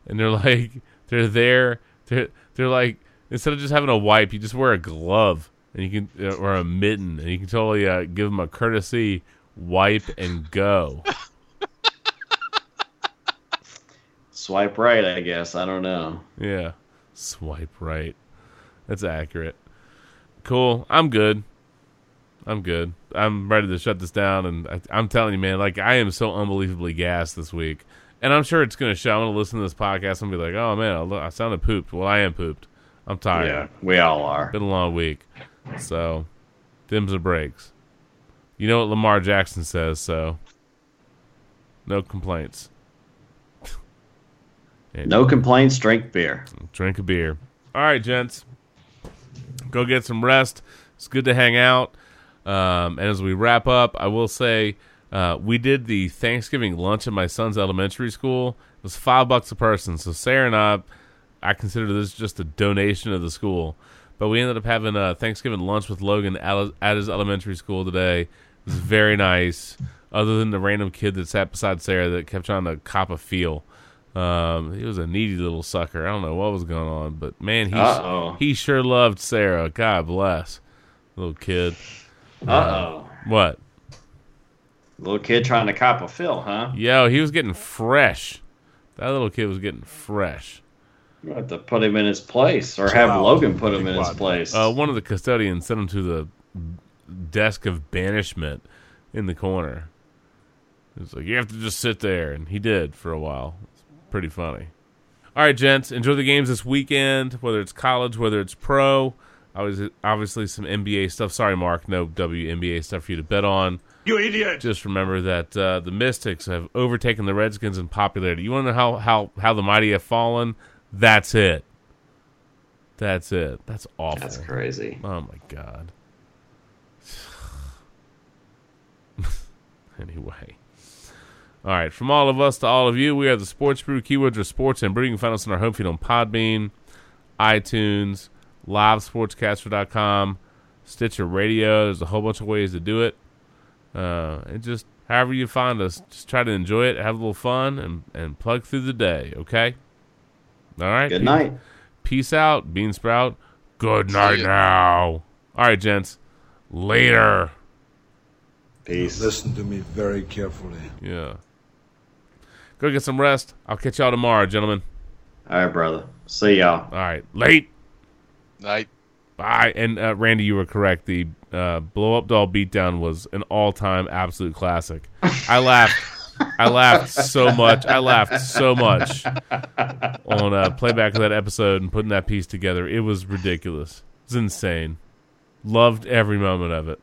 And they're like, they're there. They're, they're like, instead of just having a wipe, you just wear a glove and you can or a mitten. And you can totally uh, give them a courtesy wipe and go. Swipe right, I guess. I don't know. Yeah. Swipe right. That's accurate. Cool. I'm good. I'm good. I'm ready to shut this down. And I, I'm telling you, man, like, I am so unbelievably gassed this week. And I'm sure it's going to show. I'm going to listen to this podcast and be like, oh, man, I, I sounded pooped. Well, I am pooped. I'm tired. Yeah, we all are. Been a long week. So, dims and breaks. You know what Lamar Jackson says, so no complaints. Anyway. No complaints, drink beer. Drink a beer. All right, gents. Go get some rest. It's good to hang out. Um, and as we wrap up, I will say uh, we did the Thanksgiving lunch at my son's elementary school. It was five bucks a person. So Sarah and I, I consider this just a donation of the school. But we ended up having a Thanksgiving lunch with Logan at his elementary school today. It was very nice, other than the random kid that sat beside Sarah that kept trying to cop a feel. Um, he was a needy little sucker. I don't know what was going on, but man, he Uh-oh. he sure loved Sarah. God bless, little kid. Uh oh, uh, what? Little kid trying to cop a fill, huh? Yo, he was getting fresh. That little kid was getting fresh. You have to put him in his place, or have wow. Logan put him in his place. Uh, one of the custodians sent him to the desk of banishment in the corner. It's like, you have to just sit there, and he did for a while. Pretty funny. All right, gents, enjoy the games this weekend, whether it's college, whether it's pro. Obviously some N B A stuff. Sorry, Mark, no W N B A stuff for you to bet on. You idiot. Just remember that uh, the Mystics have overtaken the Redskins in popularity. You want to know how, how, how the mighty have fallen? That's it. That's it. That's awful. That's crazy. Oh, my God. Anyway. All right, from all of us to all of you, we are the Sports Brew. Keywords are sports and brew. You can find us on our home feed on Podbean, iTunes, live sportscaster dot com, Stitcher Radio. There's a whole bunch of ways to do it. Uh, and just however you find us, just try to enjoy it, have a little fun, and, and plug through the day, okay? All right? Good night. Peace out, Bean Sprout. Good night now. All right, gents. Later. Peace. Listen to me very carefully. Yeah. Go get some rest. I'll catch y'all tomorrow, gentlemen. All right, brother. See y'all. All right. Late. Night. Bye. And, uh, Randy, you were correct. The uh, blow-up doll beatdown was an all-time absolute classic. I laughed. I laughed so much. I laughed so much on uh, playback of that episode and putting that piece together. It was ridiculous. It was insane. Loved every moment of it.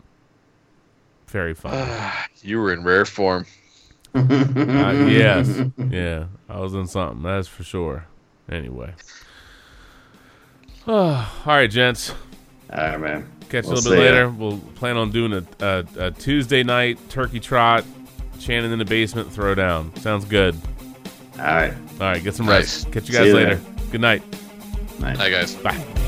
Very fun. You were in rare form. uh, yes. Yeah. I was in something. That's for sure. Anyway. Oh, all right, gents. All right, man. Catch you we'll a little bit later. You. We'll plan on doing a, a, a Tuesday night turkey trot. Shannon in the basement, throw down. Sounds good. All right. All right. Get some nice. rest. Catch you guys you later. later. Good night. Night. Hi, guys. Bye.